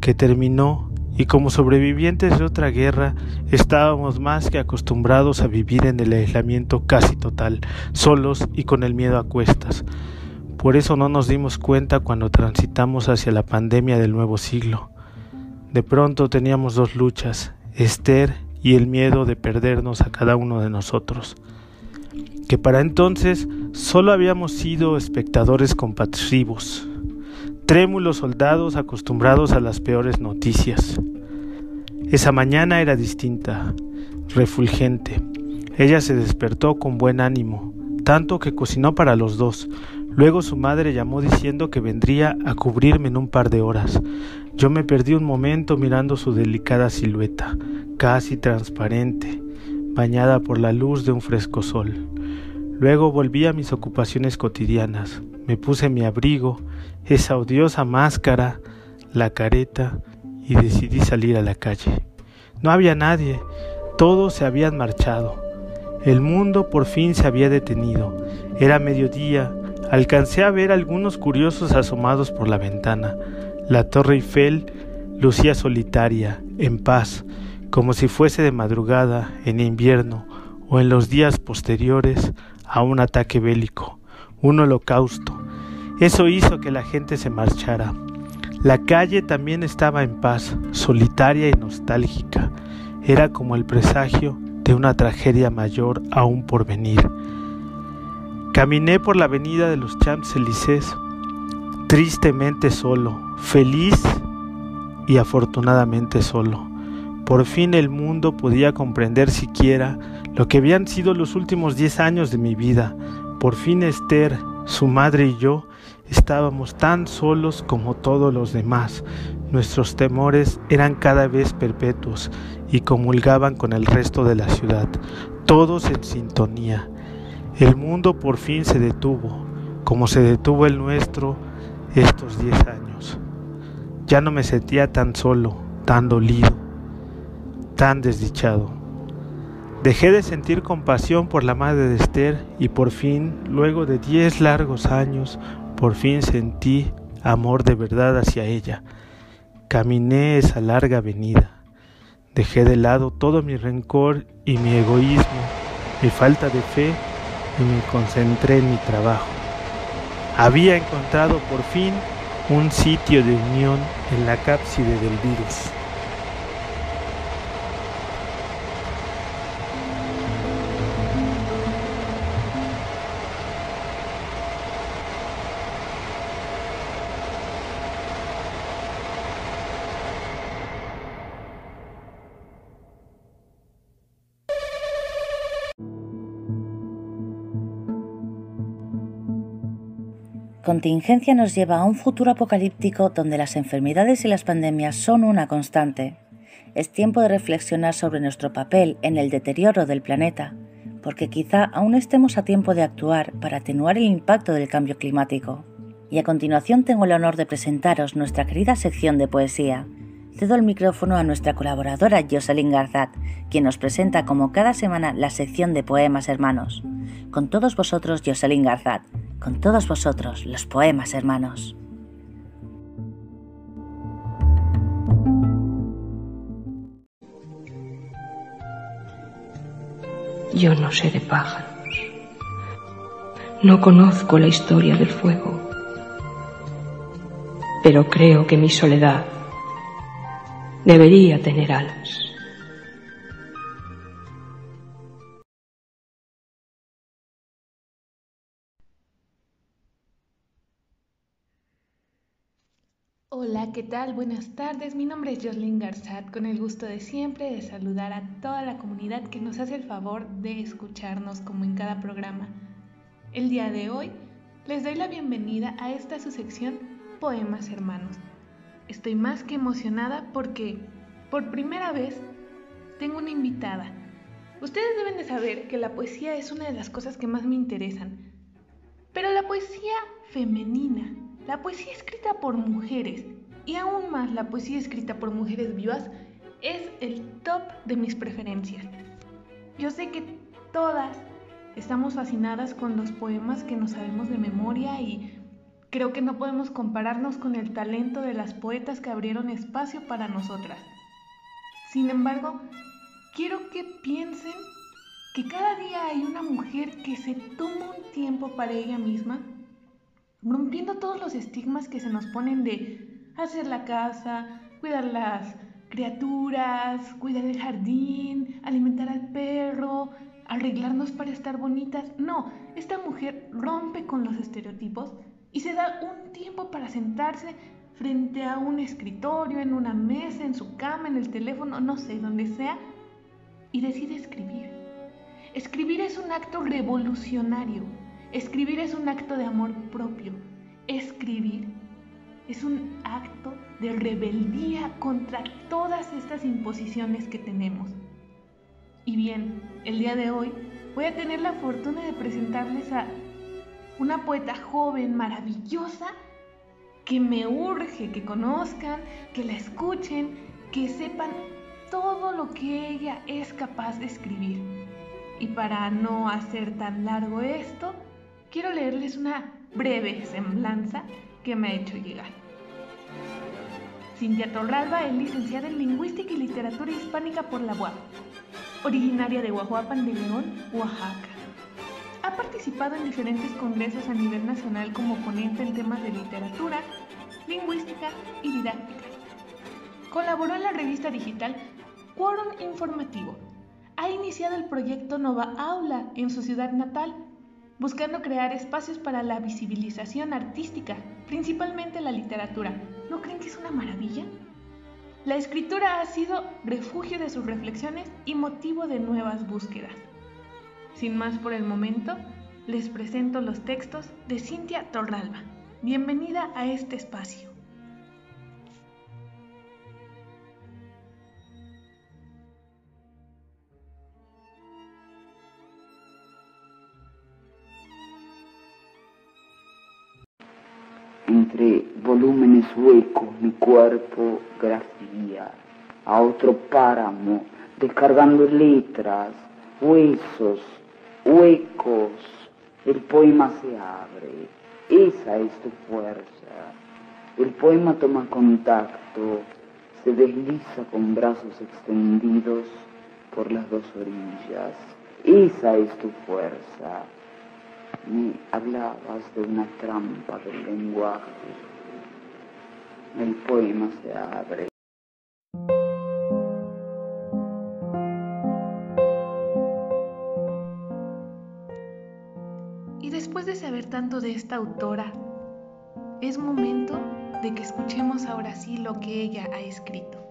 que terminó, y como sobrevivientes de otra guerra estábamos más que acostumbrados a vivir en el aislamiento casi total, solos y con el miedo a cuestas. Por eso no nos dimos cuenta cuando transitamos hacia la pandemia del nuevo siglo. De pronto teníamos 2 luchas, Esther y el miedo de perdernos a cada uno de nosotros, que para entonces solo habíamos sido espectadores compasivos, trémulos soldados acostumbrados a las peores noticias. Esa mañana era distinta, refulgente. Ella se despertó con buen ánimo, tanto que cocinó para los 2. Luego su madre llamó diciendo que vendría a cubrirme en un par de horas. Yo me perdí un momento mirando su delicada silueta, casi transparente, bañada por la luz de un fresco sol. Luego volví a mis ocupaciones cotidianas. Me puse mi abrigo, esa odiosa máscara, la careta, y decidí salir a la calle. No había nadie, todos se habían marchado. El mundo por fin se había detenido. Era mediodía. Alcancé a ver algunos curiosos asomados por la ventana. La Torre Eiffel lucía solitaria, en paz, como si fuese de madrugada, en invierno, o en los días posteriores a un ataque bélico, un holocausto. Eso hizo que la gente se marchara. La calle también estaba en paz, solitaria y nostálgica. Era como el presagio de una tragedia mayor aún por venir. Caminé por la avenida de los Champs-Élysées, tristemente solo, feliz y afortunadamente solo. Por fin el mundo podía comprender siquiera lo que habían sido los últimos 10 años de mi vida. Por fin Esther, su madre y yo estábamos tan solos como todos los demás. Nuestros temores eran cada vez perpetuos y comulgaban con el resto de la ciudad, todos en sintonía. El mundo por fin se detuvo, como se detuvo el nuestro estos 10 años. Ya no me sentía tan solo, tan dolido, tan desdichado. Dejé de sentir compasión por la madre de Esther y por fin, luego de 10 largos años, por fin sentí amor de verdad hacia ella. Caminé esa larga avenida. Dejé de lado todo mi rencor y mi egoísmo, mi falta de fe, y me concentré en mi trabajo. Había encontrado por fin un sitio de unión en la cápside del virus. Contingencia nos lleva a un futuro apocalíptico donde las enfermedades y las pandemias son una constante. Es tiempo de reflexionar sobre nuestro papel en el deterioro del planeta, porque quizá aún estemos a tiempo de actuar para atenuar el impacto del cambio climático. Y a continuación tengo el honor de presentaros nuestra querida sección de poesía, cedo el micrófono a nuestra colaboradora Jocelyn Garzat, quien nos presenta como cada semana la sección de Poemas Hermanos. Con todos vosotros, Jocelyn Garzat. Con todos vosotros, los Poemas Hermanos. Yo no sé de pájaros. No conozco la historia del fuego, pero creo que mi soledad debería tener alas. Hola, ¿qué tal? Buenas tardes, mi nombre es Jocelyn Garzat, con el gusto de siempre de saludar a toda la comunidad que nos hace el favor de escucharnos como en cada programa. El día de hoy les doy la bienvenida a esta su sección Poemas Hermanos. Estoy más que emocionada porque por primera vez tengo una invitada. Ustedes deben de saber que la poesía es una de las cosas que más me interesan, pero la poesía femenina, la poesía escrita por mujeres y aún más la poesía escrita por mujeres vivas es el top de mis preferencias. Yo sé que todas estamos fascinadas con los poemas que nos sabemos de memoria y creo que no podemos compararnos con el talento de las poetas que abrieron espacio para nosotras. Sin embargo, quiero que piensen que cada día hay una mujer que se toma un tiempo para ella misma, rompiendo todos los estigmas que se nos ponen de hacer la casa, cuidar las criaturas, cuidar el jardín, alimentar al perro, arreglarnos para estar bonitas. No, esta mujer rompe con los estereotipos y se da un tiempo para sentarse frente a un escritorio, en una mesa, en su cama, en el teléfono, no sé, donde sea, y decide escribir. Escribir es un acto revolucionario. Escribir es un acto de amor propio. Escribir es un acto de rebeldía contra todas estas imposiciones que tenemos. Y bien, el día de hoy voy a tener la fortuna de presentarles a una poeta joven, maravillosa, que me urge que conozcan, que la escuchen, que sepan todo lo que ella es capaz de escribir. Y para no hacer tan largo esto, quiero leerles una breve semblanza que me ha hecho llegar. Cintia Torralba es licenciada en Lingüística y Literatura Hispánica por la BUAP. Originaria de Huajuapan de León, Oaxaca. Ha participado en diferentes congresos a nivel nacional como ponente en temas de literatura, lingüística y didáctica. Colaboró en la revista digital Quorum Informativo. Ha iniciado el proyecto Nova Aula en su ciudad natal, buscando crear espacios para la visibilización artística, principalmente la literatura. ¿No creen que es una maravilla? La escritura ha sido refugio de sus reflexiones y motivo de nuevas búsquedas. Sin más por el momento, les presento los textos de Cintia Torralba. Bienvenida a este espacio. Entre volúmenes huecos mi cuerpo grafía a otro páramo, descargando letras, huesos, huecos. El poema se abre, esa es tu fuerza. El poema toma contacto, se desliza con brazos extendidos por las dos orillas. Esa es tu fuerza. Me hablabas de una trampa del lenguaje. El poema se abre. Y después de saber tanto de esta autora, es momento de que escuchemos ahora sí lo que ella ha escrito.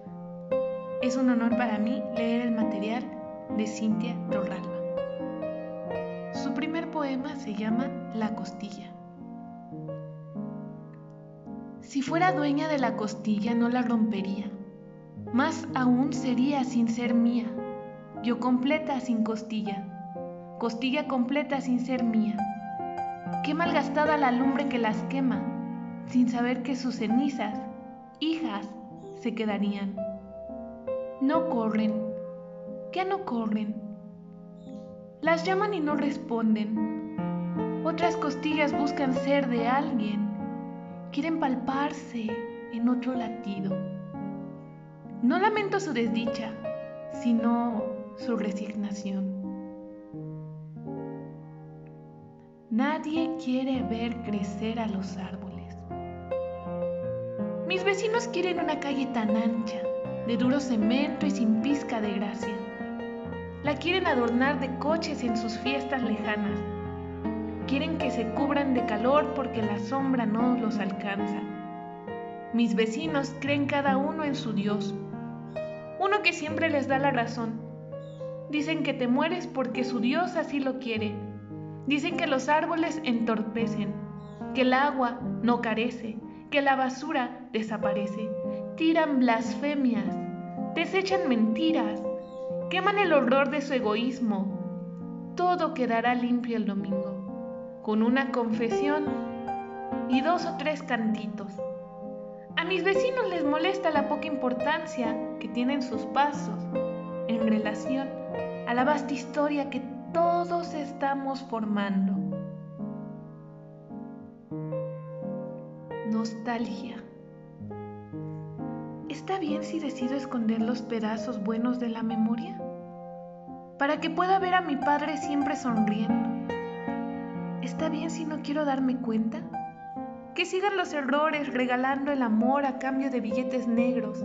Es un honor para mí leer el material de Cintia Torralba. Su primer poema se llama La Costilla. Si fuera dueña de la costilla no la rompería, más aún sería sin ser mía, yo completa sin costilla, costilla completa sin ser mía. Qué malgastada la lumbre que las quema, sin saber que sus cenizas, hijas, se quedarían. No corren, ya no corren. Las llaman y no responden. Otras costillas buscan ser de alguien. Quieren palparse en otro latido. No lamento su desdicha, sino su resignación. Nadie quiere ver crecer a los árboles. Mis vecinos quieren una calle tan ancha, de duro cemento y sin pizca de gracia. La quieren adornar de coches en sus fiestas lejanas. Quieren que se cubran de calor porque la sombra no los alcanza. Mis vecinos creen cada uno en su Dios, uno que siempre les da la razón. Dicen que te mueres porque su Dios así lo quiere. Dicen que los árboles entorpecen, que el agua no carece, que la basura desaparece. Tiran blasfemias, desechan mentiras, queman el horror de su egoísmo. Todo quedará limpio el domingo, con una confesión y 2 o 3 cantitos. A mis vecinos les molesta la poca importancia que tienen sus pasos en relación a la vasta historia que todos estamos formando. Nostalgia. ¿Está bien si decido esconder los pedazos buenos de la memoria? Para que pueda ver a mi padre siempre sonriendo. ¿Está bien si no quiero darme cuenta? Que sigan los errores regalando el amor a cambio de billetes negros.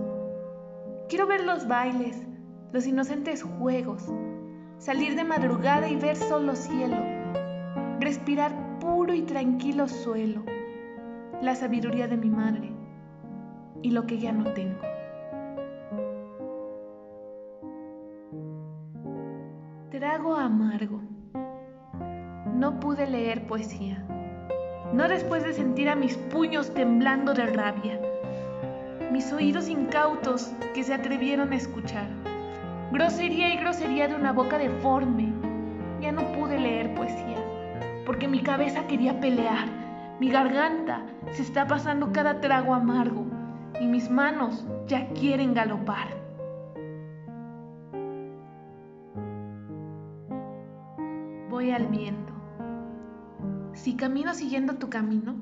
Quiero ver los bailes, los inocentes juegos. Salir de madrugada y ver solo cielo, respirar puro y tranquilo suelo, la sabiduría de mi madre y lo que ya no tengo. Trago amargo. No pude leer poesía, no después de sentir a mis puños temblando de rabia, mis oídos incautos que se atrevieron a escuchar. Grosería y grosería de una boca deforme. Ya no pude leer poesía, porque mi cabeza quería pelear. Mi garganta se está pasando cada trago amargo y mis manos ya quieren galopar. Voy al viento. Si camino siguiendo tu camino,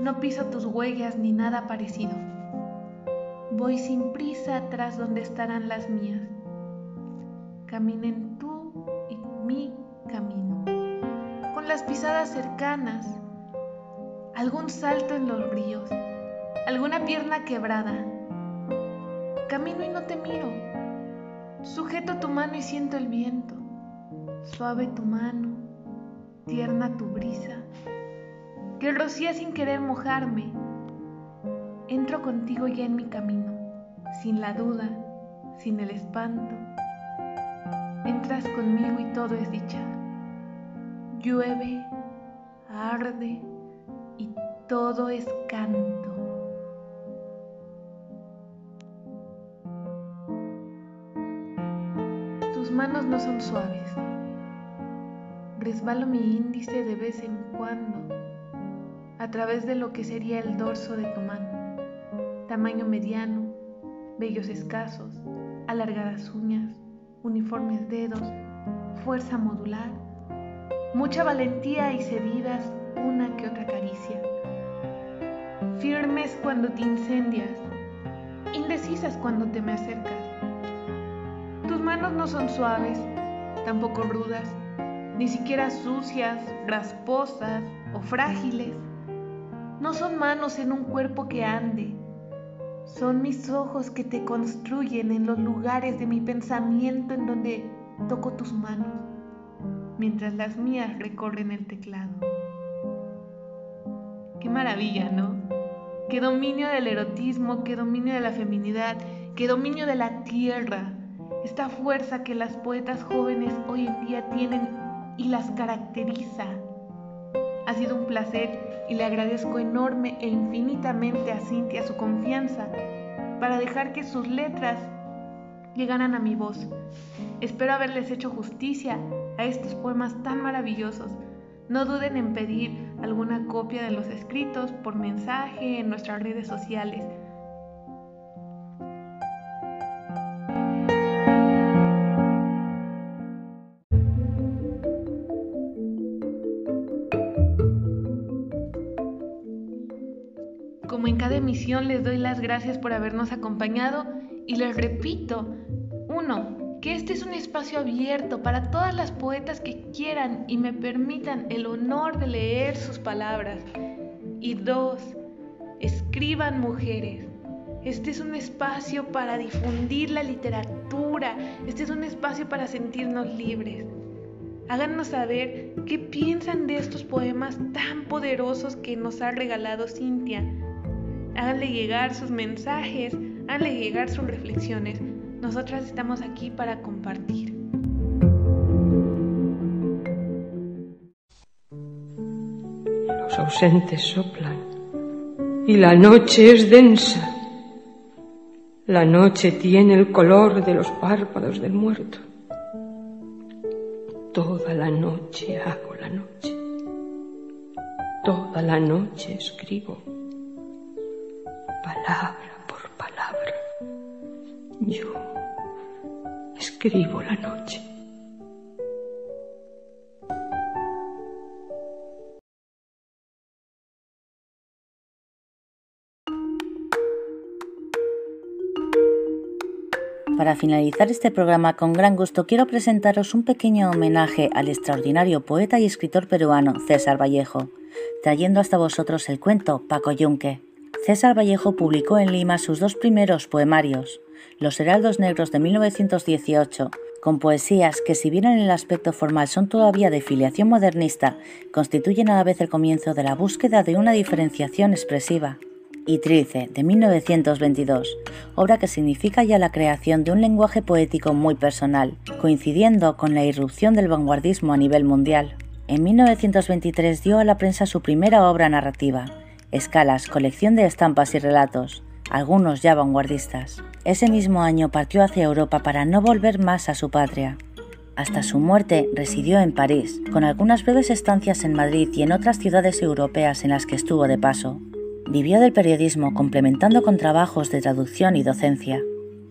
no piso tus huellas ni nada parecido. Voy sin prisa tras donde estarán las mías. Caminen tú y mi camino, con las pisadas cercanas, algún salto en los ríos, alguna pierna quebrada. Camino y no te miro, sujeto tu mano y siento el viento, suave tu mano, tierna tu brisa, que rocía sin querer mojarme. Entro contigo ya en mi camino, sin la duda, sin el espanto. Entras conmigo y todo es dicha. Llueve, arde y todo es canto. Tus manos no son suaves. Resbalo mi índice de vez en cuando a través de lo que sería el dorso de tu mano. Tamaño mediano, vellos escasos, alargadas uñas, uniformes dedos, fuerza modular, mucha valentía y cedidas una que otra caricia. Firmes cuando te incendias, indecisas cuando te me acercas. Tus manos no son suaves, tampoco rudas, ni siquiera sucias, rasposas o frágiles. No son manos en un cuerpo que ande. Son mis ojos que te construyen en los lugares de mi pensamiento en donde toco tus manos, mientras las mías recorren el teclado. Qué maravilla, ¿no? Qué dominio del erotismo, qué dominio de la feminidad, qué dominio de la tierra. Esta fuerza que las poetas jóvenes hoy en día tienen y las caracteriza. Ha sido un placer. Y le agradezco enorme e infinitamente a Cintia su confianza para dejar que sus letras llegaran a mi voz. Espero haberles hecho justicia a estos poemas tan maravillosos. No duden en pedir alguna copia de los escritos por mensaje en nuestras redes sociales. cada emisión les doy las gracias por habernos acompañado y les repito, 1, que este es un espacio abierto para todas las poetas que quieran y me permitan el honor de leer sus palabras. Y 2, escriban mujeres. Este es un espacio para difundir la literatura, este es un espacio para sentirnos libres. Háganos saber qué piensan de estos poemas tan poderosos que nos ha regalado Cintia. Háganle llegar sus mensajes, háganle llegar sus reflexiones. Nosotras estamos aquí para compartir. Los ausentes soplan y la noche es densa. La noche tiene el color de los párpados del muerto. Toda la noche hago la noche. Toda la noche escribo. Palabra por palabra. Yo escribo la noche. Para finalizar este programa con gran gusto quiero presentaros un pequeño homenaje al extraordinario poeta y escritor peruano César Vallejo, trayendo hasta vosotros el cuento Paco Yunque. César Vallejo publicó en Lima sus dos primeros poemarios, Los Heraldos Negros de 1918, con poesías que si bien en el aspecto formal son todavía de filiación modernista, constituyen a la vez el comienzo de la búsqueda de una diferenciación expresiva. Y Trilce, de 1922, obra que significa ya la creación de un lenguaje poético muy personal, coincidiendo con la irrupción del vanguardismo a nivel mundial. En 1923 dio a la prensa su primera obra narrativa, Escalas, colección de estampas y relatos, algunos ya vanguardistas. Ese mismo año partió hacia Europa para no volver más a su patria. Hasta su muerte residió en París, con algunas breves estancias en Madrid y en otras ciudades europeas en las que estuvo de paso. Vivió del periodismo complementando con trabajos de traducción y docencia.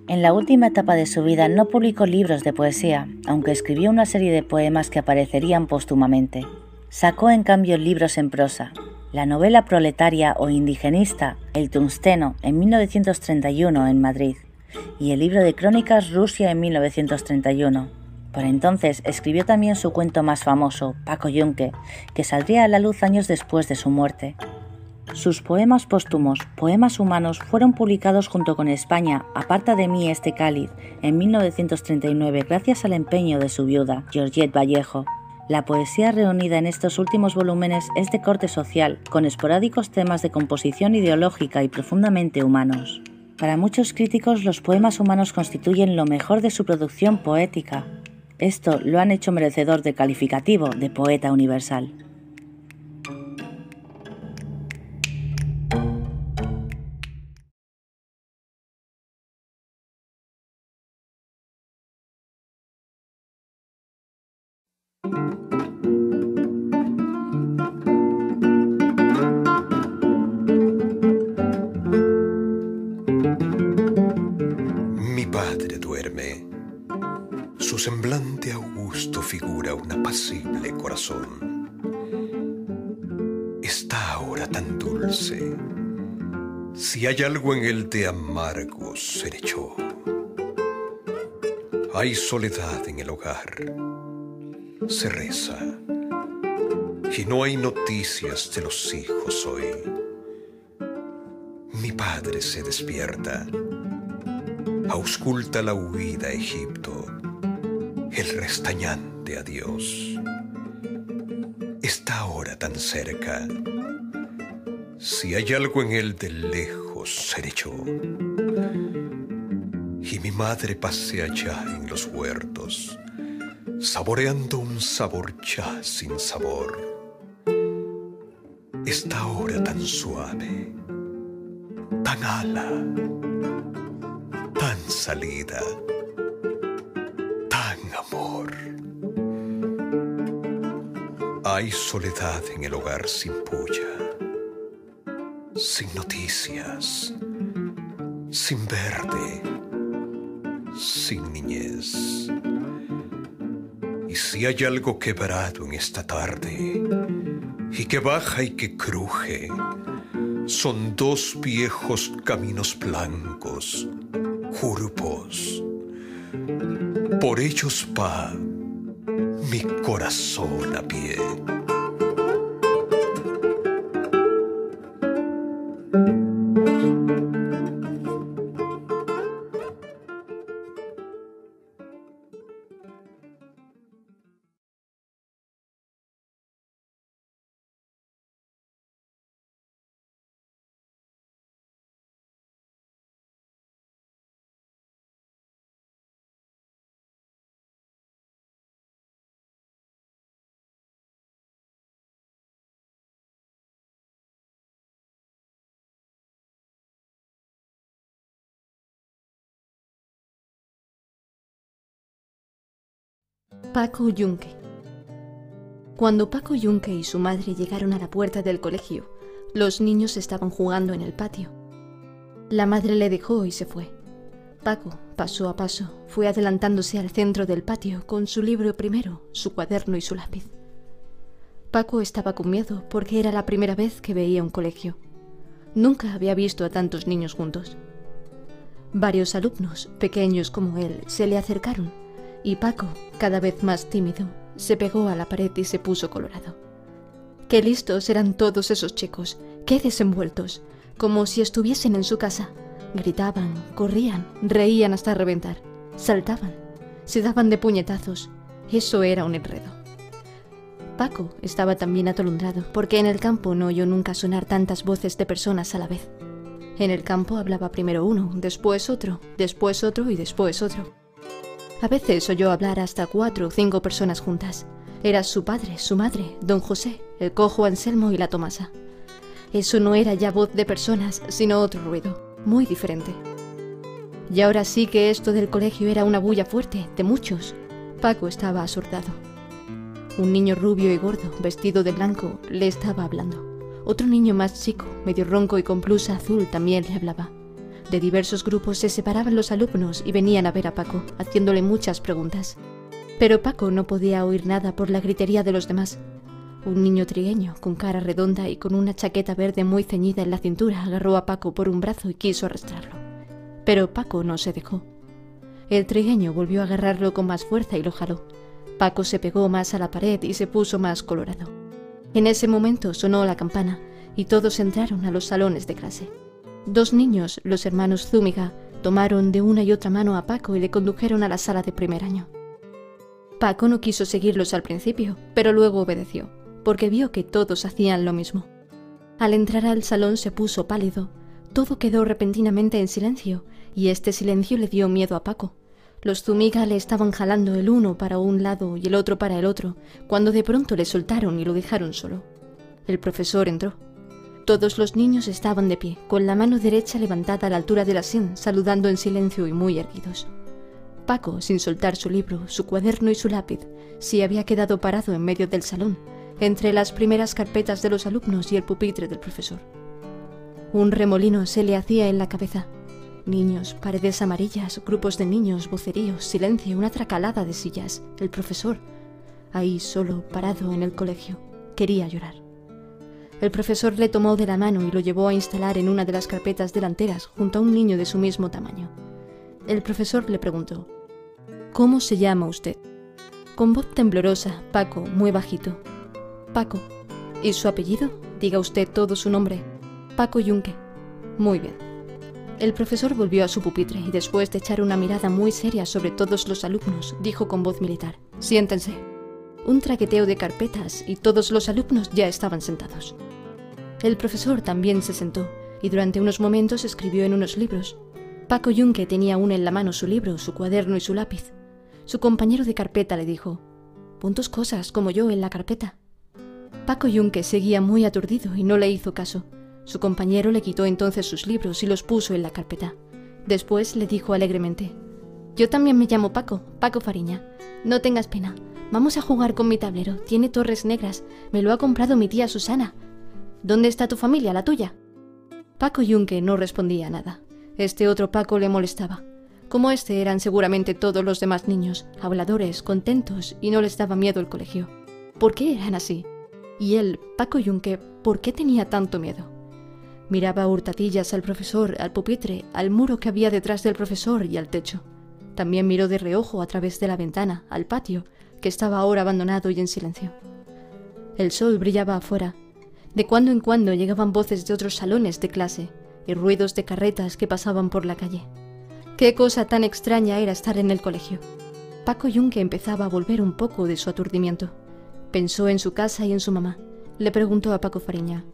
En la última etapa de su vida no publicó libros de poesía, aunque escribió una serie de poemas que aparecerían póstumamente. Sacó en cambio libros en prosa, la novela proletaria o indigenista El Tungsteno en 1931 en Madrid y el libro de crónicas Rusia en 1931. Por entonces escribió también su cuento más famoso, Paco Yunque, que saldría a la luz años después de su muerte. Sus poemas póstumos, Poemas Humanos, fueron publicados junto con España, Aparta de mí este cáliz, en 1939 gracias al empeño de su viuda, Georgette Vallejo. La poesía reunida en estos últimos volúmenes es de corte social, con esporádicos temas de composición ideológica y profundamente humanos. Para muchos críticos, los Poemas Humanos constituyen lo mejor de su producción poética. Esto lo han hecho merecedor del calificativo de poeta universal. Semblante augusto figura un apacible corazón. Está ahora tan dulce. Si hay algo en él de amargo, se echó. Hay soledad en el hogar. Se reza. Y no hay noticias de los hijos hoy. Mi padre se despierta. Ausculta la huida a Egipto. El restañante adiós está ahora tan cerca. Si hay algo en él de lejos, seré yo. Y mi madre pasea allá en los huertos, saboreando un sabor ya sin sabor. Está ahora tan suave, tan ala, tan salida. Hay soledad en el hogar sin puya, sin noticias, sin verde, sin niñez. Y si hay algo quebrado en esta tarde, y que baja y que cruje, son dos viejos caminos blancos, curvos. Por ellos va mi corazón a pie. Paco Yunque. Cuando Paco Yunque y su madre llegaron a la puerta del colegio, los niños estaban jugando en el patio. La madre le dejó y se fue. Paco, paso a paso, fue adelantándose al centro del patio con su libro primero, su cuaderno y su lápiz. Paco estaba con miedo porque era la primera vez que veía un colegio. Nunca había visto a tantos niños juntos. Varios alumnos, pequeños como él, se le acercaron. Y Paco, cada vez más tímido, se pegó a la pared y se puso colorado. ¡Qué listos eran todos esos chicos! ¡Qué desenvueltos! Como si estuviesen en su casa. Gritaban, corrían, reían hasta reventar, saltaban, se daban de puñetazos. Eso era un enredo. Paco estaba también atolondrado, porque en el campo no oyó nunca sonar tantas voces de personas a la vez. En el campo hablaba primero uno, después otro y después otro. A veces oyó hablar hasta 4 o 5 personas juntas. Era su padre, su madre, don José, el cojo Anselmo y la Tomasa. Eso no era ya voz de personas, sino otro ruido, muy diferente. Y ahora sí que esto del colegio era una bulla fuerte, de muchos. Paco estaba asustado. Un niño rubio y gordo, vestido de blanco, le estaba hablando. Otro niño más chico, medio ronco y con blusa azul, también le hablaba. De diversos grupos se separaban los alumnos y venían a ver a Paco, haciéndole muchas preguntas. Pero Paco no podía oír nada por la gritería de los demás. Un niño trigueño, con cara redonda y con una chaqueta verde muy ceñida en la cintura, agarró a Paco por un brazo y quiso arrastrarlo. Pero Paco no se dejó. El trigueño volvió a agarrarlo con más fuerza y lo jaló. Paco se pegó más a la pared y se puso más colorado. En ese momento sonó la campana y todos entraron a los salones de clase. Dos niños, los hermanos Zúñiga, tomaron de una y otra mano a Paco y le condujeron a la sala de primer año. Paco no quiso seguirlos al principio, pero luego obedeció, porque vio que todos hacían lo mismo. Al entrar al salón se puso pálido, todo quedó repentinamente en silencio, y este silencio le dio miedo a Paco. Los Zúñiga le estaban jalando el uno para un lado y el otro para el otro, cuando de pronto le soltaron y lo dejaron solo. El profesor entró. Todos los niños estaban de pie, con la mano derecha levantada a la altura de la sien, saludando en silencio y muy erguidos. Paco, sin soltar su libro, su cuaderno y su lápiz, se había quedado parado en medio del salón, entre las primeras carpetas de los alumnos y el pupitre del profesor. Un remolino se le hacía en la cabeza. Niños, paredes amarillas, grupos de niños, voceríos, silencio, una tracalada de sillas. El profesor, ahí solo, parado en el colegio, quería llorar. El profesor le tomó de la mano y lo llevó a instalar en una de las carpetas delanteras junto a un niño de su mismo tamaño. El profesor le preguntó, ¿cómo se llama usted? Con voz temblorosa, Paco, muy bajito. Paco. ¿Y su apellido? Diga usted todo su nombre. Paco Yunque. Muy bien. El profesor volvió a su pupitre y después de echar una mirada muy seria sobre todos los alumnos, dijo con voz militar, siéntense. Un traqueteo de carpetas y todos los alumnos ya estaban sentados. El profesor también se sentó y durante unos momentos escribió en unos libros. Paco Yunque tenía aún en la mano su libro, su cuaderno y su lápiz. Su compañero de carpeta le dijo, pon tus cosas como yo en la carpeta. Paco Yunque seguía muy aturdido y no le hizo caso. Su compañero le quitó entonces sus libros y los puso en la carpeta. Después le dijo alegremente, yo también me llamo Paco, Paco Fariña. No tengas pena. Vamos a jugar con mi tablero, tiene torres negras, me lo ha comprado mi tía Susana. ¿Dónde está tu familia, la tuya? Paco Yunque no respondía nada. Este otro Paco le molestaba. Como este eran seguramente todos los demás niños, habladores, contentos, y no les daba miedo el colegio. ¿Por qué eran así? Y él, Paco Yunque, ¿por qué tenía tanto miedo? Miraba a hurtadillas al profesor, al pupitre, al muro que había detrás del profesor y al techo. También miró de reojo a través de la ventana, al patio, que estaba ahora abandonado y en silencio. El sol brillaba afuera. De cuando en cuando llegaban voces de otros salones de clase y ruidos de carretas que pasaban por la calle. Qué cosa tan extraña era estar en el colegio. Paco Yunque empezaba a volver un poco de su aturdimiento. Pensó en su casa y en su mamá. Le preguntó a Paco Fariña: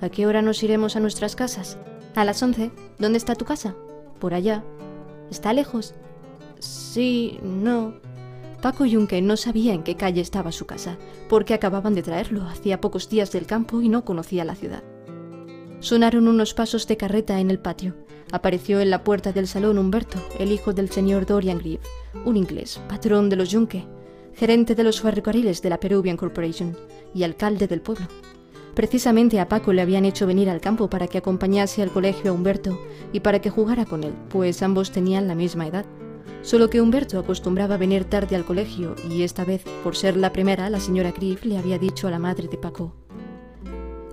¿a qué hora nos iremos a nuestras casas? A las 11. ¿Dónde está tu casa? Por allá. ¿Está lejos? Sí, no. Paco Yunque no sabía en qué calle estaba su casa, porque acababan de traerlo hacía pocos días del campo y no conocía la ciudad. Sonaron unos pasos de carreta en el patio. Apareció en la puerta del salón Humberto, el hijo del señor Dorian Grieve, un inglés, patrón de los Yunque, gerente de los ferrocarriles de la Peruvian Corporation y alcalde del pueblo. Precisamente a Paco le habían hecho venir al campo para que acompañase al colegio a Humberto y para que jugara con él, pues ambos tenían la misma edad. Solo que Humberto acostumbraba venir tarde al colegio y esta vez, por ser la primera, la señora Griff le había dicho a la madre de Paco: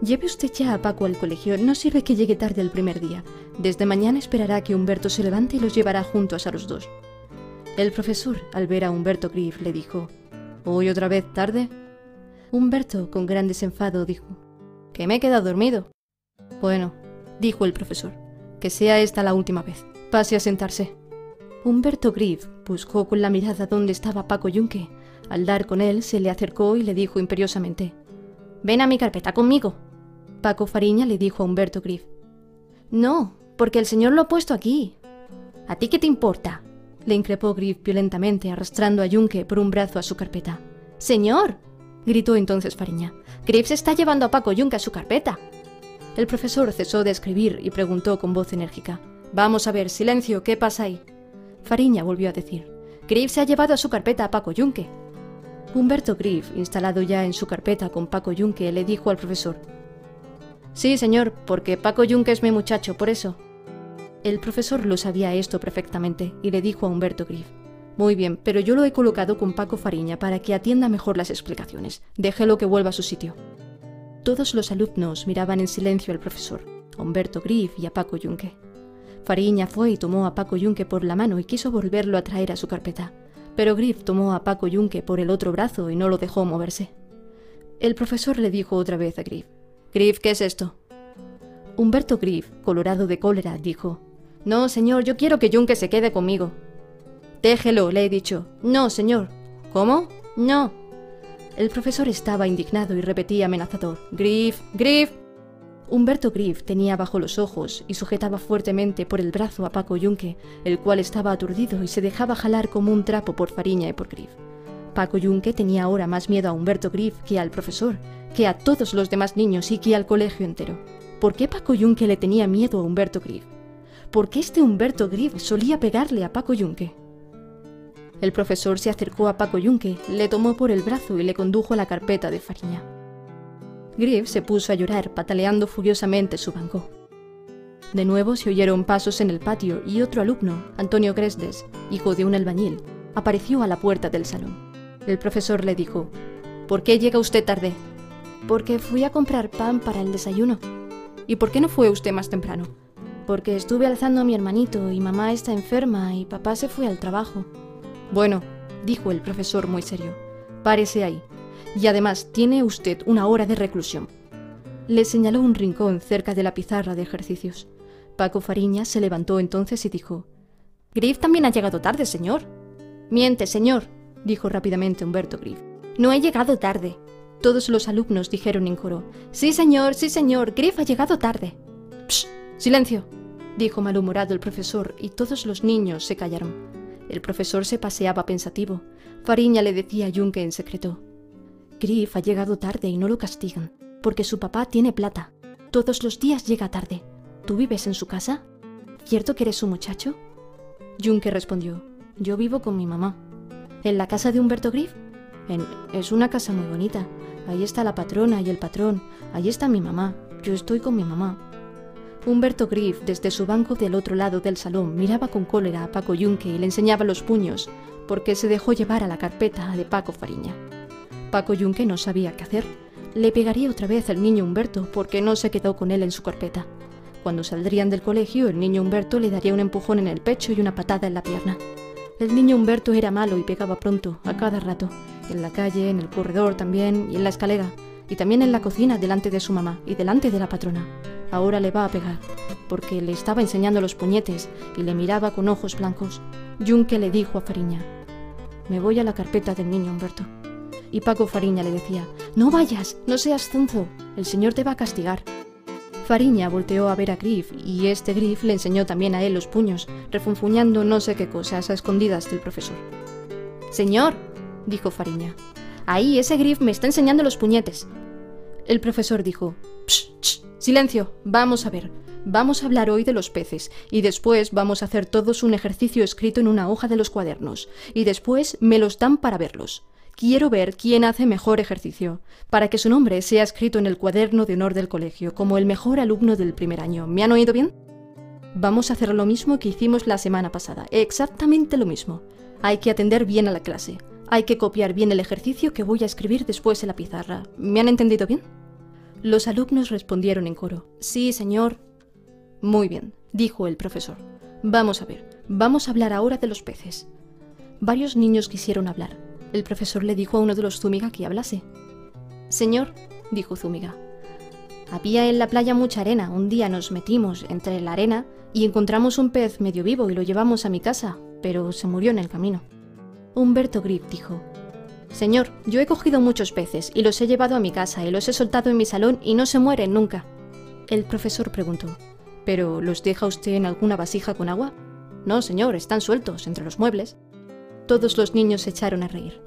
«Lleve usted ya a Paco al colegio, no sirve que llegue tarde el primer día. Desde mañana esperará que Humberto se levante y los llevará juntos a los dos». El profesor, al ver a Humberto Griff, le dijo: «¿Hoy otra vez tarde?». Humberto, con gran desenfado, dijo: «Que me he quedado dormido». «Bueno», dijo el profesor, «que sea esta la última vez. Pase a sentarse». Humberto Griff buscó con la mirada dónde estaba Paco Yunque. Al dar con él, se le acercó y le dijo imperiosamente: «Ven a mi carpeta conmigo». Paco Fariña le dijo a Humberto Griff: «No, porque el señor lo ha puesto aquí». «¿A ti qué te importa?», le increpó Griff violentamente, arrastrando a Yunque por un brazo a su carpeta. «¡Señor!», gritó entonces Fariña. «Griff se está llevando a Paco Yunque a su carpeta». El profesor cesó de escribir y preguntó con voz enérgica: «Vamos a ver, silencio, ¿qué pasa ahí?». Fariña volvió a decir: «Griff se ha llevado a su carpeta a Paco Yunque». Humberto Griff, instalado ya en su carpeta con Paco Yunque, le dijo al profesor: «Sí, señor, porque Paco Yunque es mi muchacho, por eso». El profesor lo sabía esto perfectamente y le dijo a Humberto Griff: «Muy bien, pero yo lo he colocado con Paco Fariña para que atienda mejor las explicaciones. Déjelo que vuelva a su sitio». Todos los alumnos miraban en silencio al profesor, a Humberto Griff y a Paco Yunque. Fariña fue y tomó a Paco Yunque por la mano y quiso volverlo a traer a su carpeta, pero Griff tomó a Paco Yunque por el otro brazo y no lo dejó moverse. El profesor le dijo otra vez a Griff: «Griff, ¿qué es esto?». Humberto Griff, colorado de cólera, dijo: «No, señor, yo quiero que Yunque se quede conmigo». «Déjelo, le he dicho». «No, señor». «¿Cómo?». «No». El profesor estaba indignado y repetía amenazador: «Griff, Griff». Humberto Griff tenía bajo los ojos y sujetaba fuertemente por el brazo a Paco Yunque, el cual estaba aturdido y se dejaba jalar como un trapo por Fariña y por Griff. Paco Yunque tenía ahora más miedo a Humberto Griff que al profesor, que a todos los demás niños y que al colegio entero. ¿Por qué Paco Yunque le tenía miedo a Humberto Griff? ¿Por qué este Humberto Griff solía pegarle a Paco Yunque? El profesor se acercó a Paco Yunque, le tomó por el brazo y le condujo a la carpeta de Fariña. Griff se puso a llorar, pataleando furiosamente su banco. De nuevo se oyeron pasos en el patio y otro alumno, Antonio Gresdes, hijo de un albañil, apareció a la puerta del salón. El profesor le dijo: «¿Por qué llega usted tarde?». «Porque fui a comprar pan para el desayuno». «¿Y por qué no fue usted más temprano?». «Porque estuve alzando a mi hermanito y mamá está enferma y papá se fue al trabajo». «Bueno», dijo el profesor muy serio, «párese ahí. Y además tiene usted una hora de reclusión». Le señaló un rincón cerca de la pizarra de ejercicios. Paco Fariña se levantó entonces y dijo: «Griff también ha llegado tarde, señor». «Miente, señor», dijo rápidamente Humberto Griff. «No he llegado tarde». Todos los alumnos dijeron en coro: sí, señor, Griff ha llegado tarde». «Psh, silencio», dijo malhumorado el profesor y todos los niños se callaron. El profesor se paseaba pensativo. Fariña le decía a Yunque en secreto: «Griff ha llegado tarde y no lo castigan, porque su papá tiene plata. Todos los días llega tarde. ¿Tú vives en su casa? ¿Cierto que eres su muchacho?». Yunque respondió: «Yo vivo con mi mamá». «¿En la casa de Humberto Griff?». Es una casa muy bonita. Ahí está la patrona y el patrón. Ahí está mi mamá. Yo estoy con mi mamá». Humberto Griff, desde su banco del otro lado del salón, miraba con cólera a Paco Yunque y le enseñaba los puños, porque se dejó llevar a la carpeta de Paco Fariña. Paco Yunque no sabía qué hacer. Le pegaría otra vez al niño Humberto porque no se quedó con él en su carpeta. Cuando saldrían del colegio, el niño Humberto les daría un empujón en el pecho y una patada en la pierna. El niño Humberto era malo y pegaba pronto, a cada rato. En la calle, en el corredor también, y en la escalera. Y también en la cocina, delante de su mamá y delante de la patrona. Ahora le va a pegar, porque le estaba enseñando los puñetes y le miraba con ojos blancos. Yunque le dijo a Fariña: me voy a la carpeta del niño Humberto. Y Paco Fariña le decía: no vayas, no seas zonzo, el señor te va a castigar. Fariña volteó a ver a Griff y este Griff le enseñó también a él los puños, refunfuñando no sé qué cosas a escondidas del profesor. «Señor», dijo Fariña, «ahí ese Griff me está enseñando los puñetes». El profesor dijo: «Psh, psh, silencio, vamos a ver, vamos a hablar hoy de los peces y después vamos a hacer todos un ejercicio escrito en una hoja de los cuadernos y después me los dan para verlos. Quiero ver quién hace mejor ejercicio, para que su nombre sea escrito en el cuaderno de honor del colegio, como el mejor alumno del primer año. ¿Me han oído bien? Vamos a hacer lo mismo que hicimos la semana pasada, exactamente lo mismo. Hay que atender bien a la clase, hay que copiar bien el ejercicio que voy a escribir después en la pizarra. ¿Me han entendido bien?». Los alumnos respondieron en coro: «Sí, señor». «Muy bien», dijo el profesor. «Vamos a ver, vamos a hablar ahora de los peces». Varios niños quisieron hablar. El profesor le dijo a uno de los Zúmiga que hablase. «Señor», dijo Zúmiga, «había en la playa mucha arena. Un día nos metimos entre la arena y encontramos un pez medio vivo y lo llevamos a mi casa, pero se murió en el camino». Humberto Grip dijo: «Señor, yo he cogido muchos peces y los he llevado a mi casa y los he soltado en mi salón y no se mueren nunca». El profesor preguntó: «¿Pero los deja usted en alguna vasija con agua?». «No, señor, están sueltos entre los muebles». Todos los niños se echaron a reír.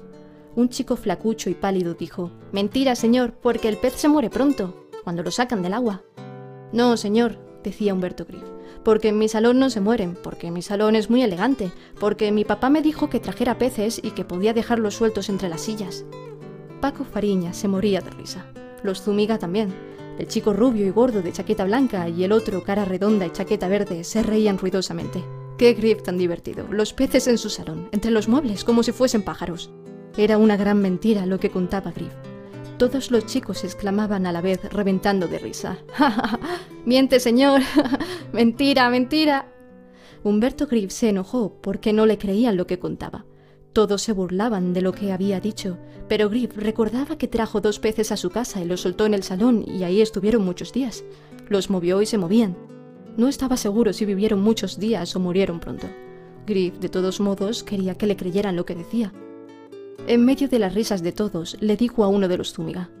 Un chico flacucho y pálido dijo: «Mentira, señor, porque el pez se muere pronto, cuando lo sacan del agua». «No, señor», decía Humberto Griff, «porque en mi salón no se mueren, porque mi salón es muy elegante, porque mi papá me dijo que trajera peces y que podía dejarlos sueltos entre las sillas». Paco Fariña se moría de risa. Los Zúmiga también. El chico rubio y gordo de chaqueta blanca y el otro, cara redonda y chaqueta verde, se reían ruidosamente. ¡Qué Griff tan divertido! Los peces en su salón, entre los muebles, como si fuesen pájaros. Era una gran mentira lo que contaba Griff. Todos los chicos exclamaban a la vez, reventando de risa. ¡Ja, ja, ja! ¡Miente, señor! ¡Mentira, mentira! Humberto Griff se enojó porque no le creían lo que contaba. Todos se burlaban de lo que había dicho, pero Griff recordaba que trajo dos peces a su casa y los soltó en el salón y ahí estuvieron muchos días. Los movió y se movían. No estaba seguro si vivieron muchos días o murieron pronto. Griff, de todos modos, quería que le creyeran lo que decía. En medio de las risas de todos, le dijo a uno de los Zúmiga: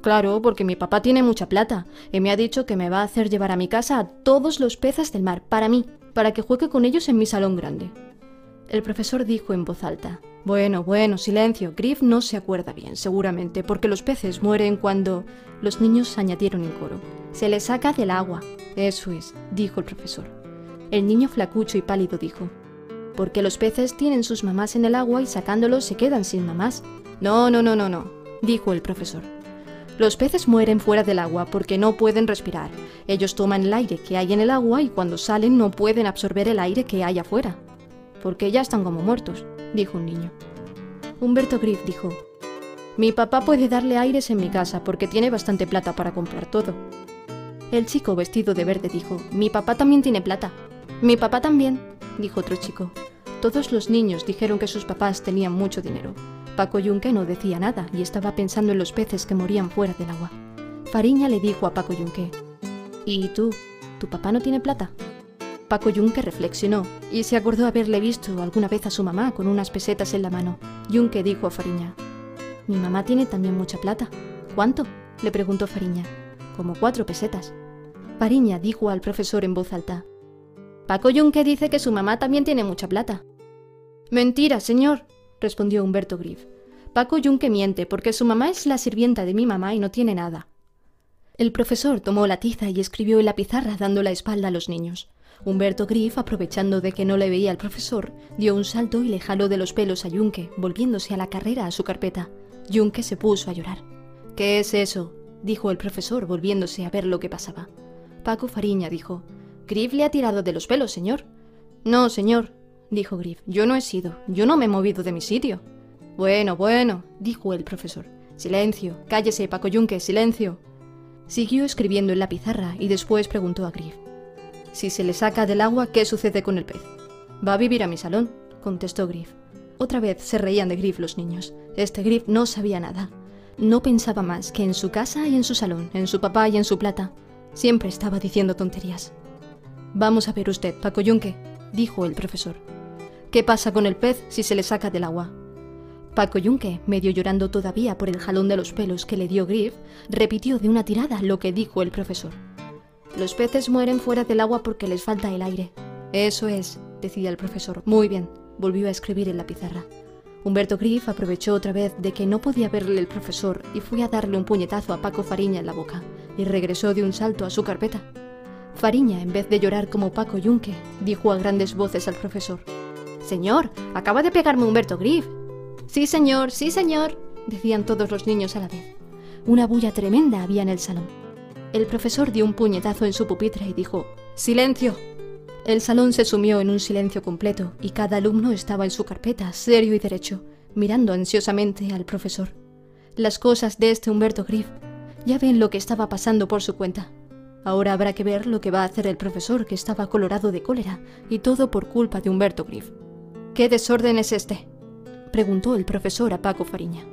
«Claro, porque mi papá tiene mucha plata y me ha dicho que me va a hacer llevar a mi casa a todos los peces del mar, para mí, para que juegue con ellos en mi salón grande». El profesor dijo en voz alta: «Bueno, bueno, silencio, Griff no se acuerda bien, seguramente, porque los peces mueren cuando…». Los niños añadieron en coro: «Se les saca del agua». «Eso es», dijo el profesor. El niño flacucho y pálido dijo: «Porque los peces tienen sus mamás en el agua y sacándolos se quedan sin mamás». «No, no, no, no, no», dijo el profesor. «Los peces mueren fuera del agua porque no pueden respirar. Ellos toman el aire que hay en el agua y cuando salen no pueden absorber el aire que hay afuera, porque ya están como muertos», dijo un niño. Humberto Griff dijo: «Mi papá puede darle aires en mi casa porque tiene bastante plata para comprar todo». El chico vestido de verde dijo: «Mi papá también tiene plata». «Mi papá también», dijo otro chico. Todos los niños dijeron que sus papás tenían mucho dinero. Paco Yunque no decía nada y estaba pensando en los peces que morían fuera del agua. Fariña le dijo a Paco Yunque: «¿Y tú? ¿Tu papá no tiene plata?». Paco Yunque reflexionó y se acordó haberle visto alguna vez a su mamá con unas pesetas en la mano. Yunque dijo a Fariña: «Mi mamá tiene también mucha plata». «¿Cuánto?», le preguntó Fariña. «Como 4 pesetas. Fariña dijo al profesor en voz alta: «Paco Yunque dice que su mamá también tiene mucha plata». «Mentira, señor», respondió Humberto Griff. «Paco Yunque miente porque su mamá es la sirvienta de mi mamá y no tiene nada». El profesor tomó la tiza y escribió en la pizarra dando la espalda a los niños. Humberto Griff, aprovechando de que no le veía al profesor, dio un salto y le jaló de los pelos a Yunque, volviéndose a la carrera a su carpeta. Yunque se puso a llorar. «¿Qué es eso?», dijo el profesor, volviéndose a ver lo que pasaba. Paco Fariña dijo: «Griff le ha tirado de los pelos, señor». «No, señor», dijo Griff, «yo no he sido, yo no me he movido de mi sitio». «Bueno, bueno», dijo el profesor. «Silencio, cállese, Paco Yunque, silencio». Siguió escribiendo en la pizarra y después preguntó a Griff: Si se le saca del agua, ¿qué sucede con el pez? Va a vivir a mi salón, contestó Griff. Otra vez se reían de Griff los niños. Este Griff no sabía nada. No pensaba más que en su casa y en su salón, en su papá y en su plata. Siempre estaba diciendo tonterías. «Vamos a ver usted, Paco Yunque», dijo el profesor. «¿Qué pasa con el pez si se le saca del agua?» Paco Yunque, medio llorando todavía por el jalón de los pelos que le dio Griff, repitió de una tirada lo que dijo el profesor. «Los peces mueren fuera del agua porque les falta el aire». «Eso es», decía el profesor. «Muy bien», volvió a escribir en la pizarra. Humberto Griff aprovechó otra vez de que no podía verle el profesor y fue a darle un puñetazo a Paco Fariña en la boca, y regresó de un salto a su carpeta. Fariña, en vez de llorar como Paco Yunque, dijo a grandes voces al profesor: «Señor, acaba de pegarme Humberto Griff». Sí señor», decían todos los niños a la vez. Una bulla tremenda había en el salón. El profesor dio un puñetazo en su pupitre y dijo: «¡Silencio!». El salón se sumió en un silencio completo y cada alumno estaba en su carpeta, serio y derecho, mirando ansiosamente al profesor. Las cosas de este Humberto Griff, ya ven lo que estaba pasando por su cuenta. Ahora habrá que ver lo que va a hacer el profesor, que estaba colorado de cólera, y todo por culpa de Humberto Griff. «¿Qué desorden es este?», preguntó el profesor a Paco Fariña.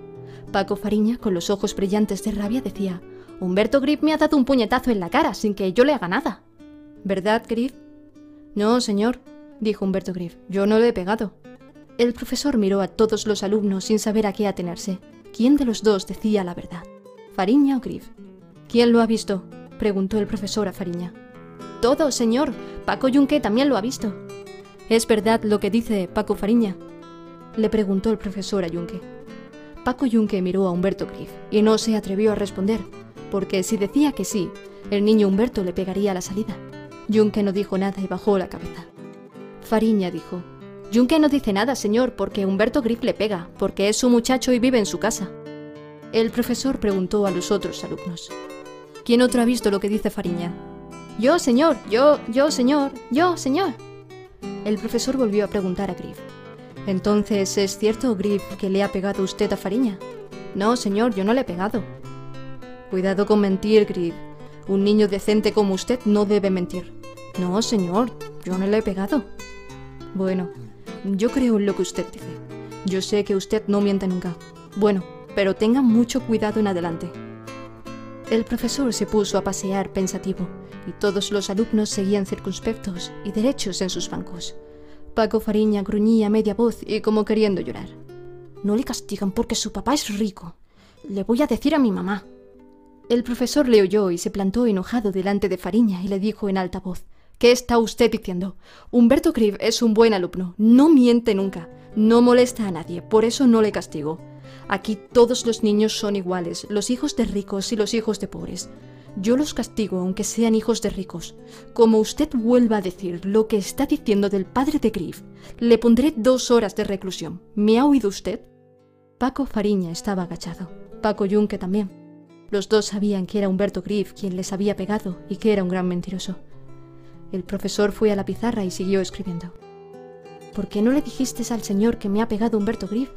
Paco Fariña, con los ojos brillantes de rabia, decía: «Humberto Griff me ha dado un puñetazo en la cara sin que yo le haga nada». «¿Verdad, Griff?». «No, señor», dijo Humberto Griff, «yo no le he pegado». El profesor miró a todos los alumnos sin saber a qué atenerse. ¿Quién de los dos decía la verdad? ¿Fariña o Griff? «¿Quién lo ha visto?», preguntó el profesor a Fariña. «Todo, señor. Paco Yunque también lo ha visto». «¿Es verdad lo que dice Paco Fariña?», le preguntó el profesor a Yunque. Paco Yunque miró a Humberto Griff y no se atrevió a responder, porque si decía que sí, el niño Humberto le pegaría a la salida. Yunque no dijo nada y bajó la cabeza. Fariña dijo: «Yunque no dice nada, señor, porque Humberto Griff le pega, porque es su muchacho y vive en su casa». El profesor preguntó a los otros alumnos: «¿Quién otro ha visto lo que dice Fariña?». «Yo, señor, yo, señor, yo, señor». El profesor volvió a preguntar a Griff: «Entonces, ¿es cierto, Griff, que le ha pegado usted a Fariña?». «No, señor, yo no le he pegado». «Cuidado con mentir, Griff. Un niño decente como usted no debe mentir». «No, señor, yo no le he pegado». «Bueno, yo creo en lo que usted dice. Yo sé que usted no miente nunca. Bueno, pero tenga mucho cuidado en adelante». El profesor se puso a pasear pensativo, y todos los alumnos seguían circunspectos y derechos en sus bancos. Paco Fariña gruñía a media voz y como queriendo llorar. «No le castigan porque su papá es rico. Le voy a decir a mi mamá». El profesor le oyó y se plantó enojado delante de Fariña y le dijo en alta voz: «¿Qué está usted diciendo? Humberto Griff es un buen alumno, no miente nunca, no molesta a nadie, por eso no le castigo. Aquí todos los niños son iguales, los hijos de ricos y los hijos de pobres. Yo los castigo aunque sean hijos de ricos. Como usted vuelva a decir lo que está diciendo del padre de Griff, le pondré 2 horas de reclusión. ¿Me ha oído usted?». Paco Fariña estaba agachado, Paco Yunque también. Los dos sabían que era Humberto Griff quien les había pegado y que era un gran mentiroso. El profesor fue a la pizarra y siguió escribiendo. «¿Por qué no le dijiste al señor que me ha pegado Humberto Griff?».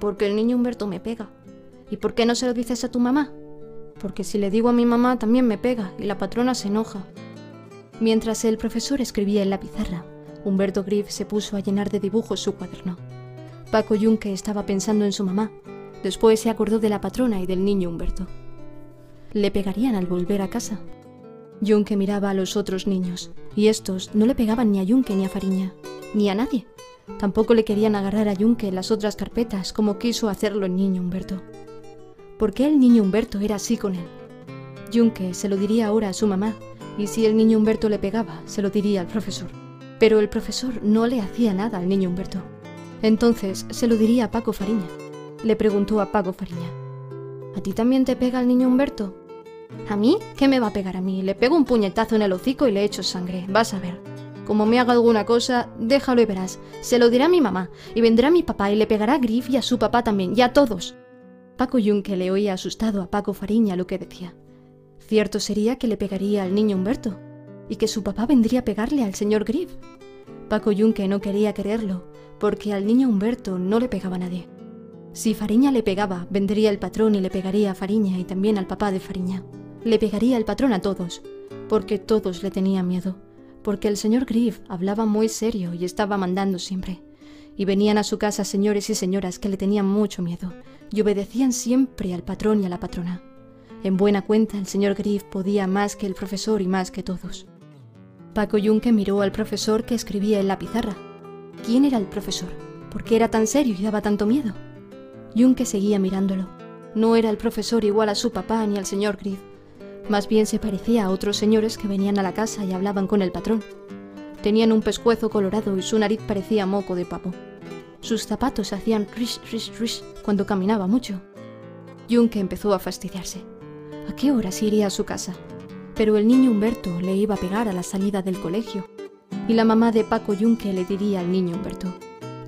«Porque el niño Humberto me pega». «¿Y por qué no se lo dices a tu mamá?». «Porque si le digo a mi mamá también me pega y la patrona se enoja». Mientras el profesor escribía en la pizarra, Humberto Griff se puso a llenar de dibujos su cuaderno. Paco Yunque estaba pensando en su mamá. Después se acordó de la patrona y del niño Humberto. Le pegarían al volver a casa. Yunque miraba a los otros niños, y estos no le pegaban ni a Yunque ni a Fariña, ni a nadie. Tampoco le querían agarrar a Yunque en las otras carpetas como quiso hacerlo el niño Humberto. ¿Por qué el niño Humberto era así con él? Yunque se lo diría ahora a su mamá, y si el niño Humberto le pegaba, se lo diría al profesor. Pero el profesor no le hacía nada al niño Humberto. Entonces se lo diría a Paco Fariña. Le preguntó a Paco Fariña: «¿A ti también te pega el niño Humberto?». «¿A mí? ¿Qué me va a pegar a mí? Le pego un puñetazo en el hocico y le echo sangre, vas a ver. Como me haga alguna cosa, déjalo y verás. Se lo dirá a mi mamá, y vendrá mi papá y le pegará a Griff y a su papá también, y a todos». Paco Yunque le oía asustado a Paco Fariña lo que decía. Cierto sería que le pegaría al niño Humberto, y que su papá vendría a pegarle al señor Griff. Paco Yunque no quería quererlo, porque al niño Humberto no le pegaba a nadie. Si Fariña le pegaba, vendría el patrón y le pegaría a Fariña y también al papá de Fariña. Le pegaría el patrón a todos, porque todos le tenían miedo. porque el señor Griff hablaba muy serio y estaba mandando siempre. Y venían a su casa señores y señoras que le tenían mucho miedo y obedecían siempre al patrón y a la patrona. En buena cuenta, el señor Griff podía más que el profesor y más que todos. Paco Yunque miró al profesor que escribía en la pizarra. ¿Quién era el profesor? ¿Por qué era tan serio y daba tanto miedo? Yunque seguía mirándolo. No era el profesor igual a su papá ni al señor Griff. Más bien se parecía a otros señores que venían a la casa y hablaban con el patrón. Tenían un pescuezo colorado y su nariz parecía moco de pavo. Sus zapatos hacían rish, rish, rish cuando caminaba mucho. Yunque empezó a fastidiarse. ¿A qué horas iría a su casa? Pero el niño Humberto le iba a pegar a la salida del colegio. Y la mamá de Paco Yunque le diría al niño Humberto: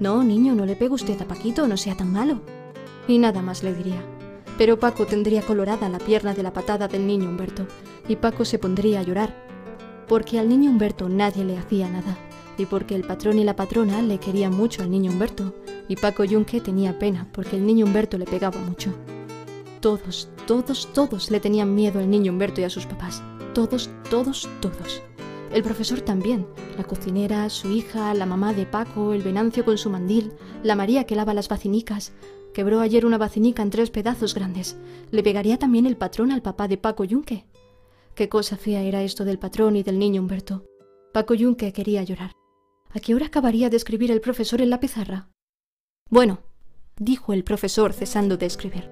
«No, niño, no le pegue usted a Paquito, no sea tan malo». Y nada más le diría. Pero Paco tendría colorada la pierna de la patada del niño Humberto, y Paco se pondría a llorar. Porque al niño Humberto nadie le hacía nada, y porque el patrón y la patrona le querían mucho al niño Humberto, y Paco Yunque tenía pena porque el niño Humberto le pegaba mucho. Todos, todos, todos le tenían miedo al niño Humberto y a sus papás. Todos, todos, todos. El profesor también, la cocinera, su hija, la mamá de Paco, el Venancio con su mandil, la María que lava las vacinicas. Quebró ayer una vacinica en 3 pedazos grandes. ¿Le pegaría también el patrón al papá de Paco Yunque? Qué cosa fea era esto del patrón y del niño Humberto. Paco Yunque quería llorar. ¿A qué hora acabaría de escribir el profesor en la pizarra? Bueno, dijo el profesor cesando de escribir.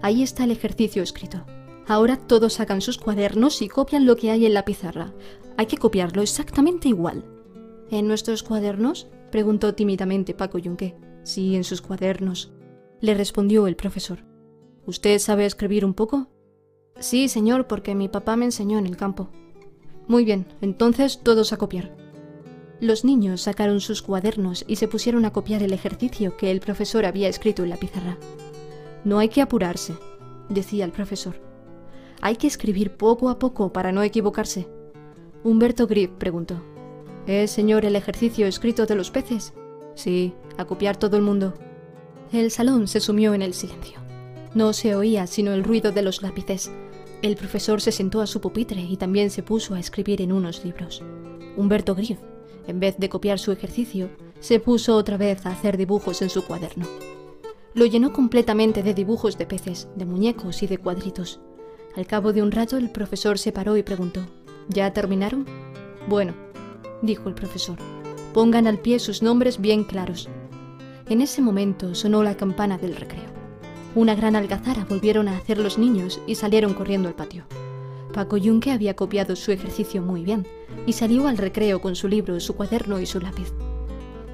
Ahí está el ejercicio escrito. Ahora todos sacan sus cuadernos y copian lo que hay en la pizarra. Hay que copiarlo exactamente igual. ¿En nuestros cuadernos? Preguntó tímidamente Paco Yunque. Sí, en sus cuadernos, le respondió el profesor. ¿Usted sabe escribir un poco? Sí, señor, porque mi papá me enseñó en el campo. Muy bien, entonces todos a copiar. Los niños sacaron sus cuadernos y se pusieron a copiar el ejercicio que el profesor había escrito en la pizarra. No hay que apurarse, decía el profesor. Hay que escribir poco a poco para no equivocarse. Humberto Griff preguntó: ¿Es, señor, el ejercicio escrito de los peces? Sí, a copiar todo el mundo. El salón se sumió en el silencio. No se oía sino el ruido de los lápices. El profesor se sentó a su pupitre y también se puso a escribir en unos libros. Humberto Griff, en vez de copiar su ejercicio, se puso otra vez a hacer dibujos en su cuaderno. Lo llenó completamente de dibujos de peces, de muñecos y de cuadritos. Al cabo de un rato el profesor se paró y preguntó: ¿Ya terminaron? Bueno, dijo el profesor, pongan al pie sus nombres bien claros. En ese momento sonó la campana del recreo. Una gran algazara volvieron a hacer los niños y salieron corriendo al patio. Paco Yunque había copiado su ejercicio muy bien y salió al recreo con su libro, su cuaderno y su lápiz.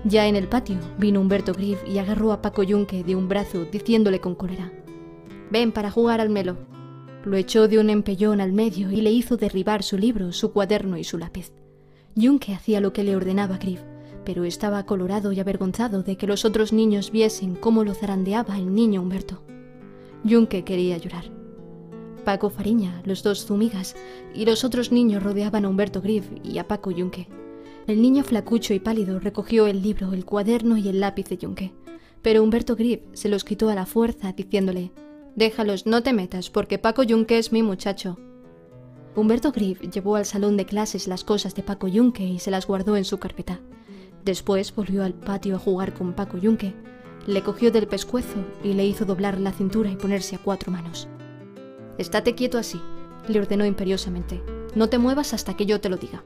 Ya en el patio vino Humberto Griff y agarró a Paco Yunque de un brazo diciéndole con cólera: «Ven para jugar al melo». Lo echó de un empellón al medio y le hizo derribar su libro, su cuaderno y su lápiz. Yunque hacía lo que le ordenaba Griff, pero estaba colorado y avergonzado de que los otros niños viesen cómo lo zarandeaba el niño Humberto. Yunque quería llorar. Paco Fariña, los dos Zumigas y los otros niños rodeaban a Humberto Griff y a Paco Yunque. El niño flacucho y pálido recogió el libro, el cuaderno y el lápiz de Yunque, pero Humberto Griff se los quitó a la fuerza diciéndole: «Déjalos, no te metas, porque Paco Yunque es mi muchacho». Humberto Griff llevó al salón de clases las cosas de Paco Yunque y se las guardó en su carpeta. Después volvió al patio a jugar con Paco Yunque, le cogió del pescuezo y le hizo doblar la cintura y ponerse a 4 manos. «Estate quieto así», le ordenó imperiosamente, «no te muevas hasta que yo te lo diga».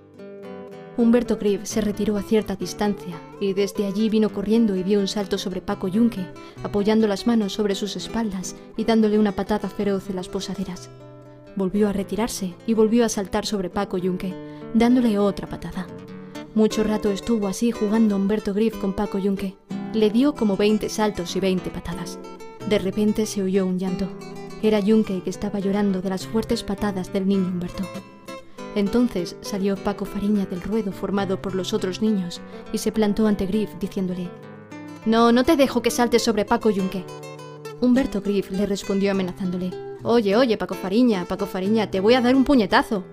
Humberto Griff se retiró a cierta distancia y desde allí vino corriendo y dio un salto sobre Paco Yunque, apoyando las manos sobre sus espaldas y dándole una patada feroz en las posaderas. Volvió a retirarse y volvió a saltar sobre Paco Yunque, dándole otra patada. Mucho rato estuvo así jugando Humberto Griff con Paco Yunque. Le dio como 20 saltos y 20 patadas. De repente se oyó un llanto. Era Yunque que estaba llorando de las fuertes patadas del niño Humberto. Entonces salió Paco Fariña del ruedo formado por los otros niños y se plantó ante Griff diciéndole: «No, no te dejo que saltes sobre Paco Yunque». Humberto Griff le respondió amenazándole: «Oye, oye, Paco Fariña, te voy a dar un puñetazo».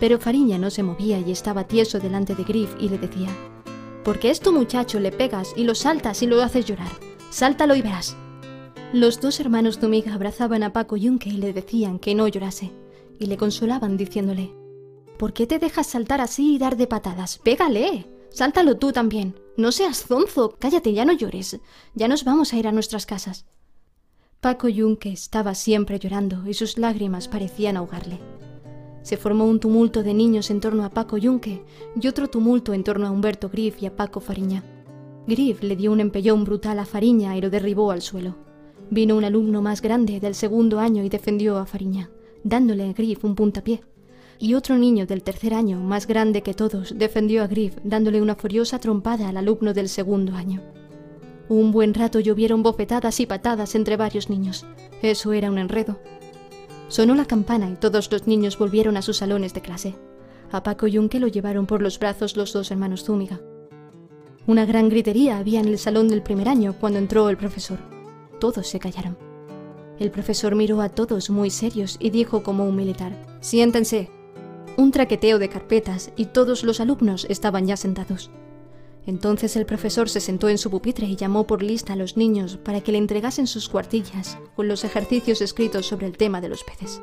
Pero Fariña no se movía y estaba tieso delante de Griff y le decía: «Porque es tu muchacho, le pegas y lo saltas y lo haces llorar. Sáltalo y verás». Los dos hermanos Zumiga abrazaban a Paco Yunque y le decían que no llorase, y le consolaban diciéndole: ¿Por qué te dejas saltar así y dar de patadas? ¡Pégale! ¡Sáltalo tú también! ¡No seas zonzo! ¡Cállate, ya no llores! Ya nos vamos a ir a nuestras casas. Paco Yunque estaba siempre llorando y sus lágrimas parecían ahogarle. Se formó un tumulto de niños en torno a Paco Yunque y otro tumulto en torno a Humberto Griff y a Paco Fariña. Griff le dio un empellón brutal a Fariña y lo derribó al suelo. Vino un alumno más grande del segundo año y defendió a Fariña, dándole a Griff un puntapié. Y otro niño del tercer año, más grande que todos, defendió a Griff, dándole una furiosa trompada al alumno del segundo año. Un buen rato llovieron bofetadas y patadas entre varios niños. Eso era un enredo. Sonó la campana y todos los niños volvieron a sus salones de clase. A Paco Yunque lo llevaron por los brazos los dos hermanos Zúñiga. Una gran gritería había en el salón del primer año cuando entró el profesor. Todos se callaron. El profesor miró a todos muy serios y dijo como un militar: «Siéntense». Un traqueteo de carpetas y todos los alumnos estaban ya sentados. Entonces el profesor se sentó en su pupitre y llamó por lista a los niños para que le entregasen sus cuartillas con los ejercicios escritos sobre el tema de los peces.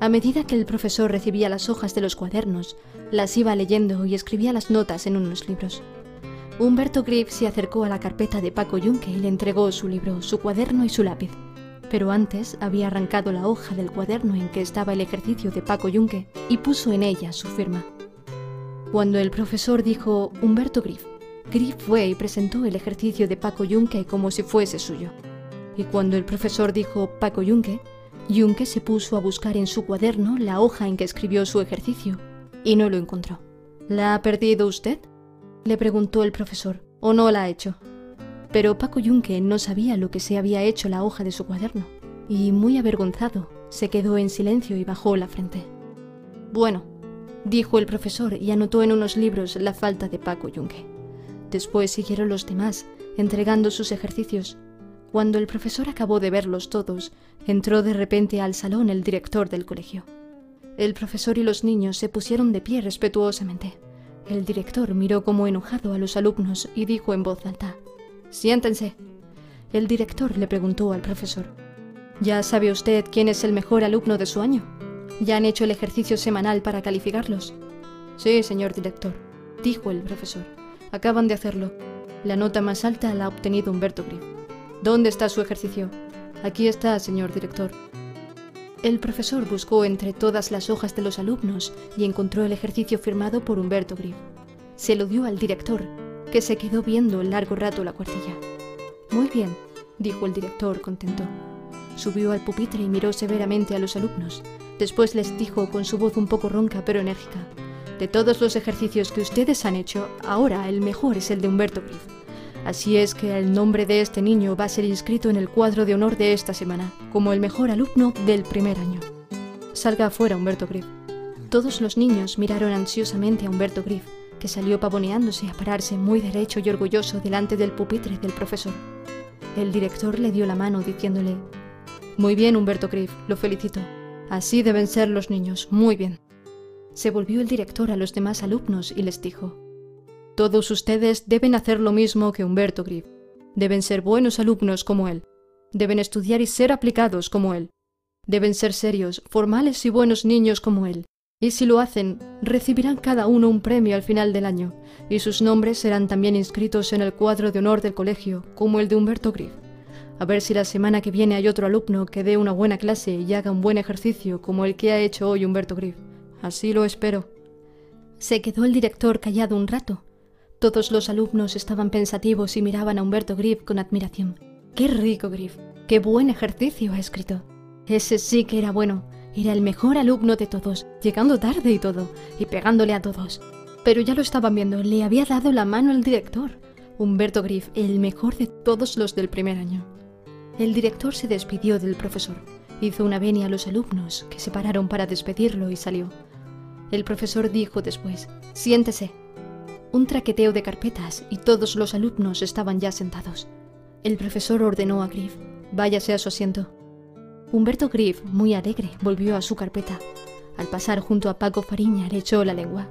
A medida que el profesor recibía las hojas de los cuadernos, las iba leyendo y escribía las notas en unos libros. Humberto Griff se acercó a la carpeta de Paco Yunque y le entregó su libro, su cuaderno y su lápiz. Pero antes había arrancado la hoja del cuaderno en que estaba el ejercicio de Paco Yunque y puso en ella su firma. Cuando el profesor dijo «Humberto Griff», Griff fue y presentó el ejercicio de Paco Yunque como si fuese suyo. Y cuando el profesor dijo «Paco Yunque», Yunque se puso a buscar en su cuaderno la hoja en que escribió su ejercicio y no lo encontró. «¿La ha perdido usted?», le preguntó el profesor, «¿o no la ha hecho?». Pero Paco Yunque no sabía lo que se había hecho la hoja de su cuaderno, y muy avergonzado, se quedó en silencio y bajó la frente. «Bueno», dijo el profesor y anotó en unos libros la falta de Paco Yunque. Después siguieron los demás, entregando sus ejercicios. Cuando el profesor acabó de verlos todos, entró de repente al salón el director del colegio. El profesor y los niños se pusieron de pie respetuosamente. El director miró como enojado a los alumnos y dijo en voz alta: «Siéntense». El director le preguntó al profesor: «¿Ya sabe usted quién es el mejor alumno de su año? ¿Ya han hecho el ejercicio semanal para calificarlos?». «Sí, señor director», dijo el profesor. «Acaban de hacerlo. La nota más alta la ha obtenido Humberto Griff». «¿Dónde está su ejercicio?». «Aquí está, señor director». El profesor buscó entre todas las hojas de los alumnos y encontró el ejercicio firmado por Humberto Griff. Se lo dio al director, que se quedó viendo un largo rato la cuartilla. «Muy bien», dijo el director contento. Subió al pupitre y miró severamente a los alumnos. Después les dijo con su voz un poco ronca pero enérgica: «De todos los ejercicios que ustedes han hecho, ahora el mejor es el de Humberto Griff. Así es que el nombre de este niño va a ser inscrito en el cuadro de honor de esta semana, como el mejor alumno del primer año. Salga afuera, Humberto Griff». Todos los niños miraron ansiosamente a Humberto Griff, que salió pavoneándose a pararse muy derecho y orgulloso delante del pupitre del profesor. El director le dio la mano diciéndole: «Muy bien, Humberto Griff, lo felicito. Así deben ser los niños, muy bien». Se volvió el director a los demás alumnos y les dijo: «Todos ustedes deben hacer lo mismo que Humberto Griff. Deben ser buenos alumnos como él. Deben estudiar y ser aplicados como él. Deben ser serios, formales y buenos niños como él. Y si lo hacen, recibirán cada uno un premio al final del año, y sus nombres serán también inscritos en el cuadro de honor del colegio, como el de Humberto Griff. A ver si la semana que viene hay otro alumno que dé una buena clase y haga un buen ejercicio como el que ha hecho hoy Humberto Griff. Así lo espero». Se quedó el director callado un rato. Todos los alumnos estaban pensativos y miraban a Humberto Griff con admiración. «¡Qué rico, Griff! ¡Qué buen ejercicio ha escrito! Ese sí que era bueno. Era el mejor alumno de todos, llegando tarde y todo, y pegándole a todos». Pero ya lo estaban viendo, le había dado la mano el director. Humberto Griff, el mejor de todos los del primer año. El director se despidió del profesor. Hizo una venia a los alumnos, que se pararon para despedirlo y salió. El profesor dijo después: «Siéntese». Un traqueteo de carpetas y todos los alumnos estaban ya sentados. El profesor ordenó a Griff: «Váyase a su asiento». Humberto Griff, muy alegre, volvió a su carpeta. Al pasar junto a Paco Fariña le echó la lengua.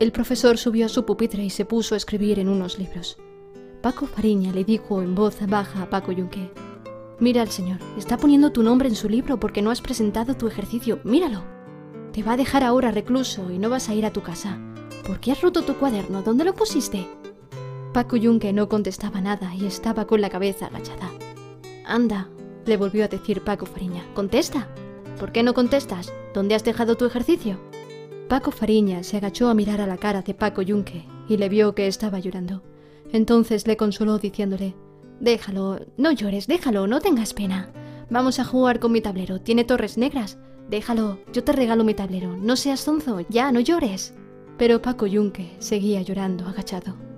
El profesor subió a su pupitre y se puso a escribir en unos libros. Paco Fariña le dijo en voz baja a Paco Yunque: «Mira al señor, está poniendo tu nombre en su libro porque no has presentado tu ejercicio, míralo». Te va a dejar ahora recluso y no vas a ir a tu casa. ¿Por qué has roto tu cuaderno? ¿Dónde lo pusiste? Paco Yunque no contestaba nada y estaba con la cabeza agachada. Anda, le volvió a decir Paco Fariña. Contesta. ¿Por qué no contestas? ¿Dónde has dejado tu ejercicio? Paco Fariña se agachó a mirar a la cara de Paco Yunque y le vio que estaba llorando. Entonces le consoló diciéndole, déjalo, no llores, déjalo, no tengas pena. Vamos a jugar con mi tablero, tiene torres negras. Déjalo, yo te regalo mi tablero, no seas zonzo, ya, no llores. Pero Paco Yunque seguía llorando agachado.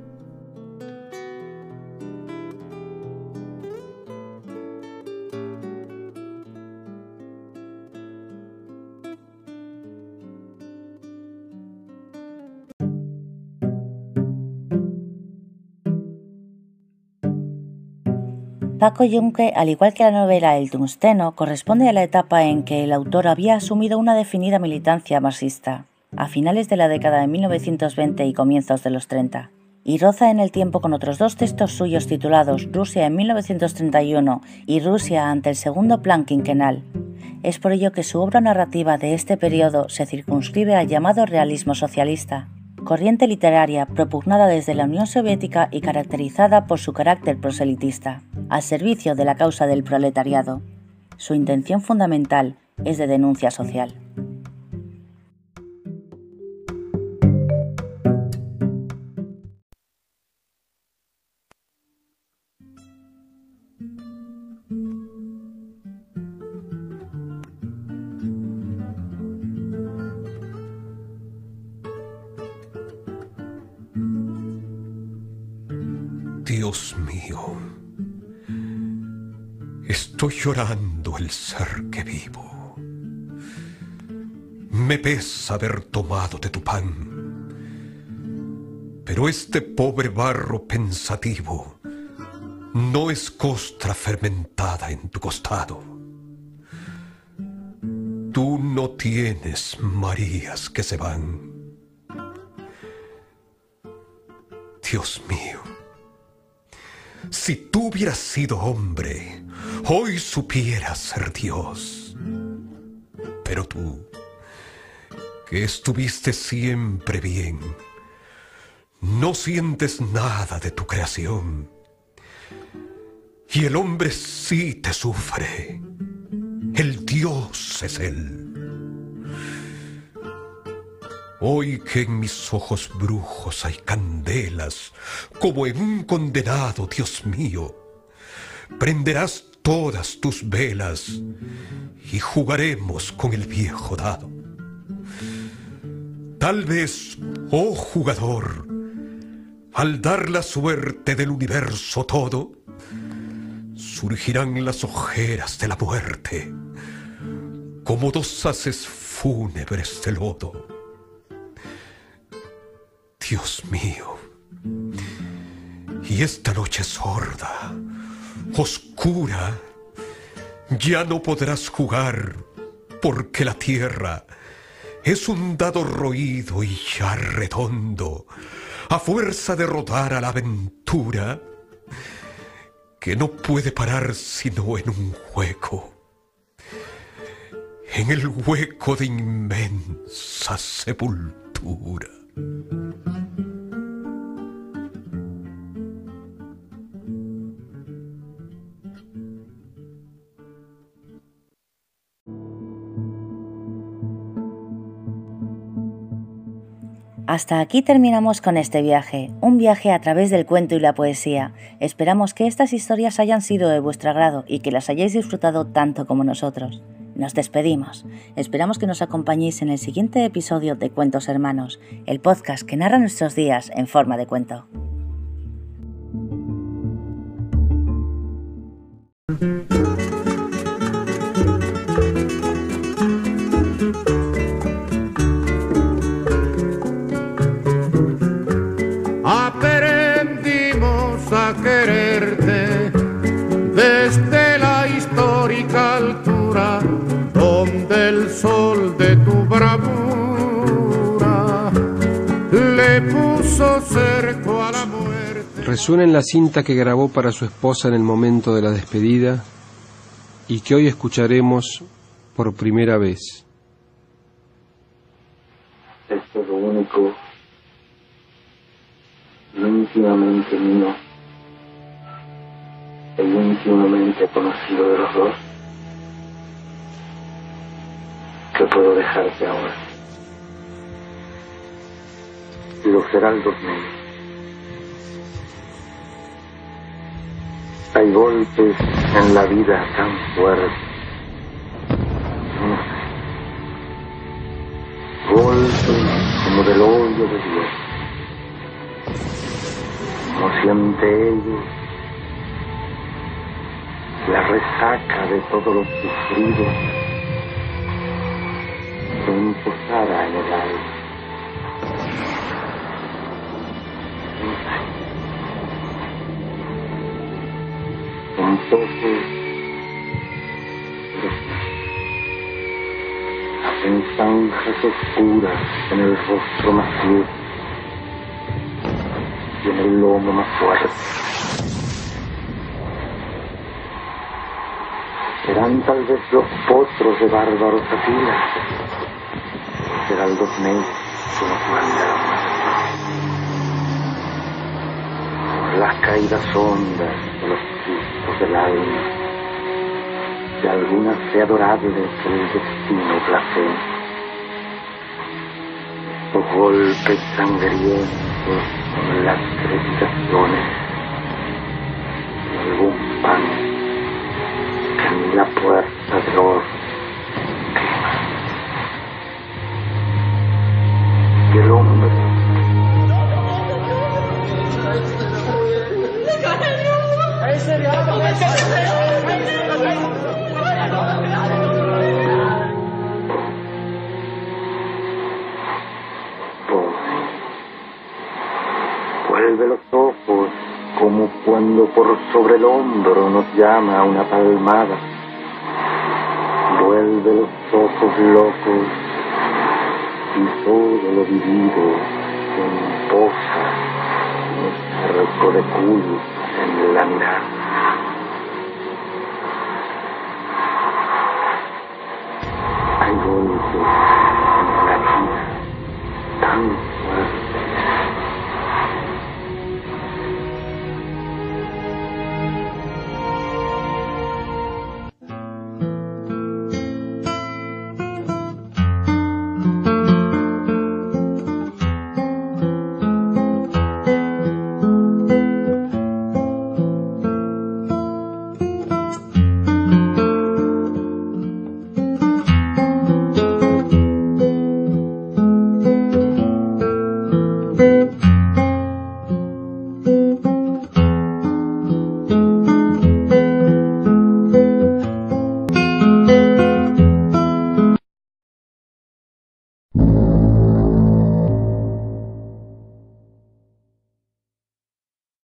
Paco Yunque, al igual que la novela El Tungsteno, corresponde a la etapa en que el autor había asumido una definida militancia marxista, a finales de la década de 1920 y comienzos de los 30, y roza en el tiempo con otros dos textos suyos titulados Rusia en 1931 y Rusia ante el segundo plan quinquenal. Es por ello que su obra narrativa de este periodo se circunscribe al llamado realismo socialista, corriente literaria propugnada desde la Unión Soviética y caracterizada por su carácter proselitista, al servicio de la causa del proletariado. Su intención fundamental es de denuncia social. Dios mío, estoy llorando el ser que vivo. Me pesa haber tomado de tu pan, pero este pobre barro pensativo no es costra fermentada en tu costado. Tú no tienes Marías que se van. Dios mío, si tú hubieras sido hombre, hoy supieras ser Dios. Pero tú, que estuviste siempre bien, no sientes nada de tu creación. Y el hombre sí te sufre. El Dios es él. Hoy que en mis ojos brujos hay candelas, como en un condenado, Dios mío, prenderás todas tus velas y jugaremos con el viejo dado. Tal vez, oh jugador, al dar la suerte del universo todo, surgirán las ojeras de la muerte, como dos haces fúnebres de lodo. Dios mío, y esta noche sorda, oscura, ya no podrás jugar, porque la tierra es un dado roído y ya redondo, a fuerza de rodar a la aventura, que no puede parar sino en un hueco, en el hueco de inmensa sepultura. Hasta aquí terminamos con este viaje, un viaje a través del cuento y la poesía. Esperamos que estas historias hayan sido de vuestro agrado y que las hayáis disfrutado tanto como nosotros. Nos despedimos. Esperamos que nos acompañéis en el siguiente episodio de Cuentos Hermanos, el podcast que narra nuestros días en forma de cuento. Aprendimos a quererte desde la histórica altura donde el sol de tu bravura le puso cerco a la muerte. Resuena en la cinta que grabó para su esposa en el momento de la despedida y que hoy escucharemos por primera vez. único, lo íntimamente mío e íntimamente conocido de los dos, que puedo dejarte ahora. Los Heraldos Negros. Hay golpes en la vida tan fuertes. Golpes como del odio de Dios. Como si ante ellos la resaca de todo lo sufrido se impulsara en el alma. Entonces, hacen zanjas oscuras en el rostro más duro y en el lomo más fuerte. Serán tal vez los potros de bárbaros afilas, serán los negros que nos mandarán por las caídas hondas de los del alma, de algunas fe adorables que el destino placen, o golpes sangrientos con las crepitaciones de algún pan que en la puerta del horno quema. Y el hombre vuelve los ojos como cuando por sobre el hombro nos llama a una palmada. Vuelve los ojos locos y todo lo vivido se emposa en un arco de culpa en la mirada.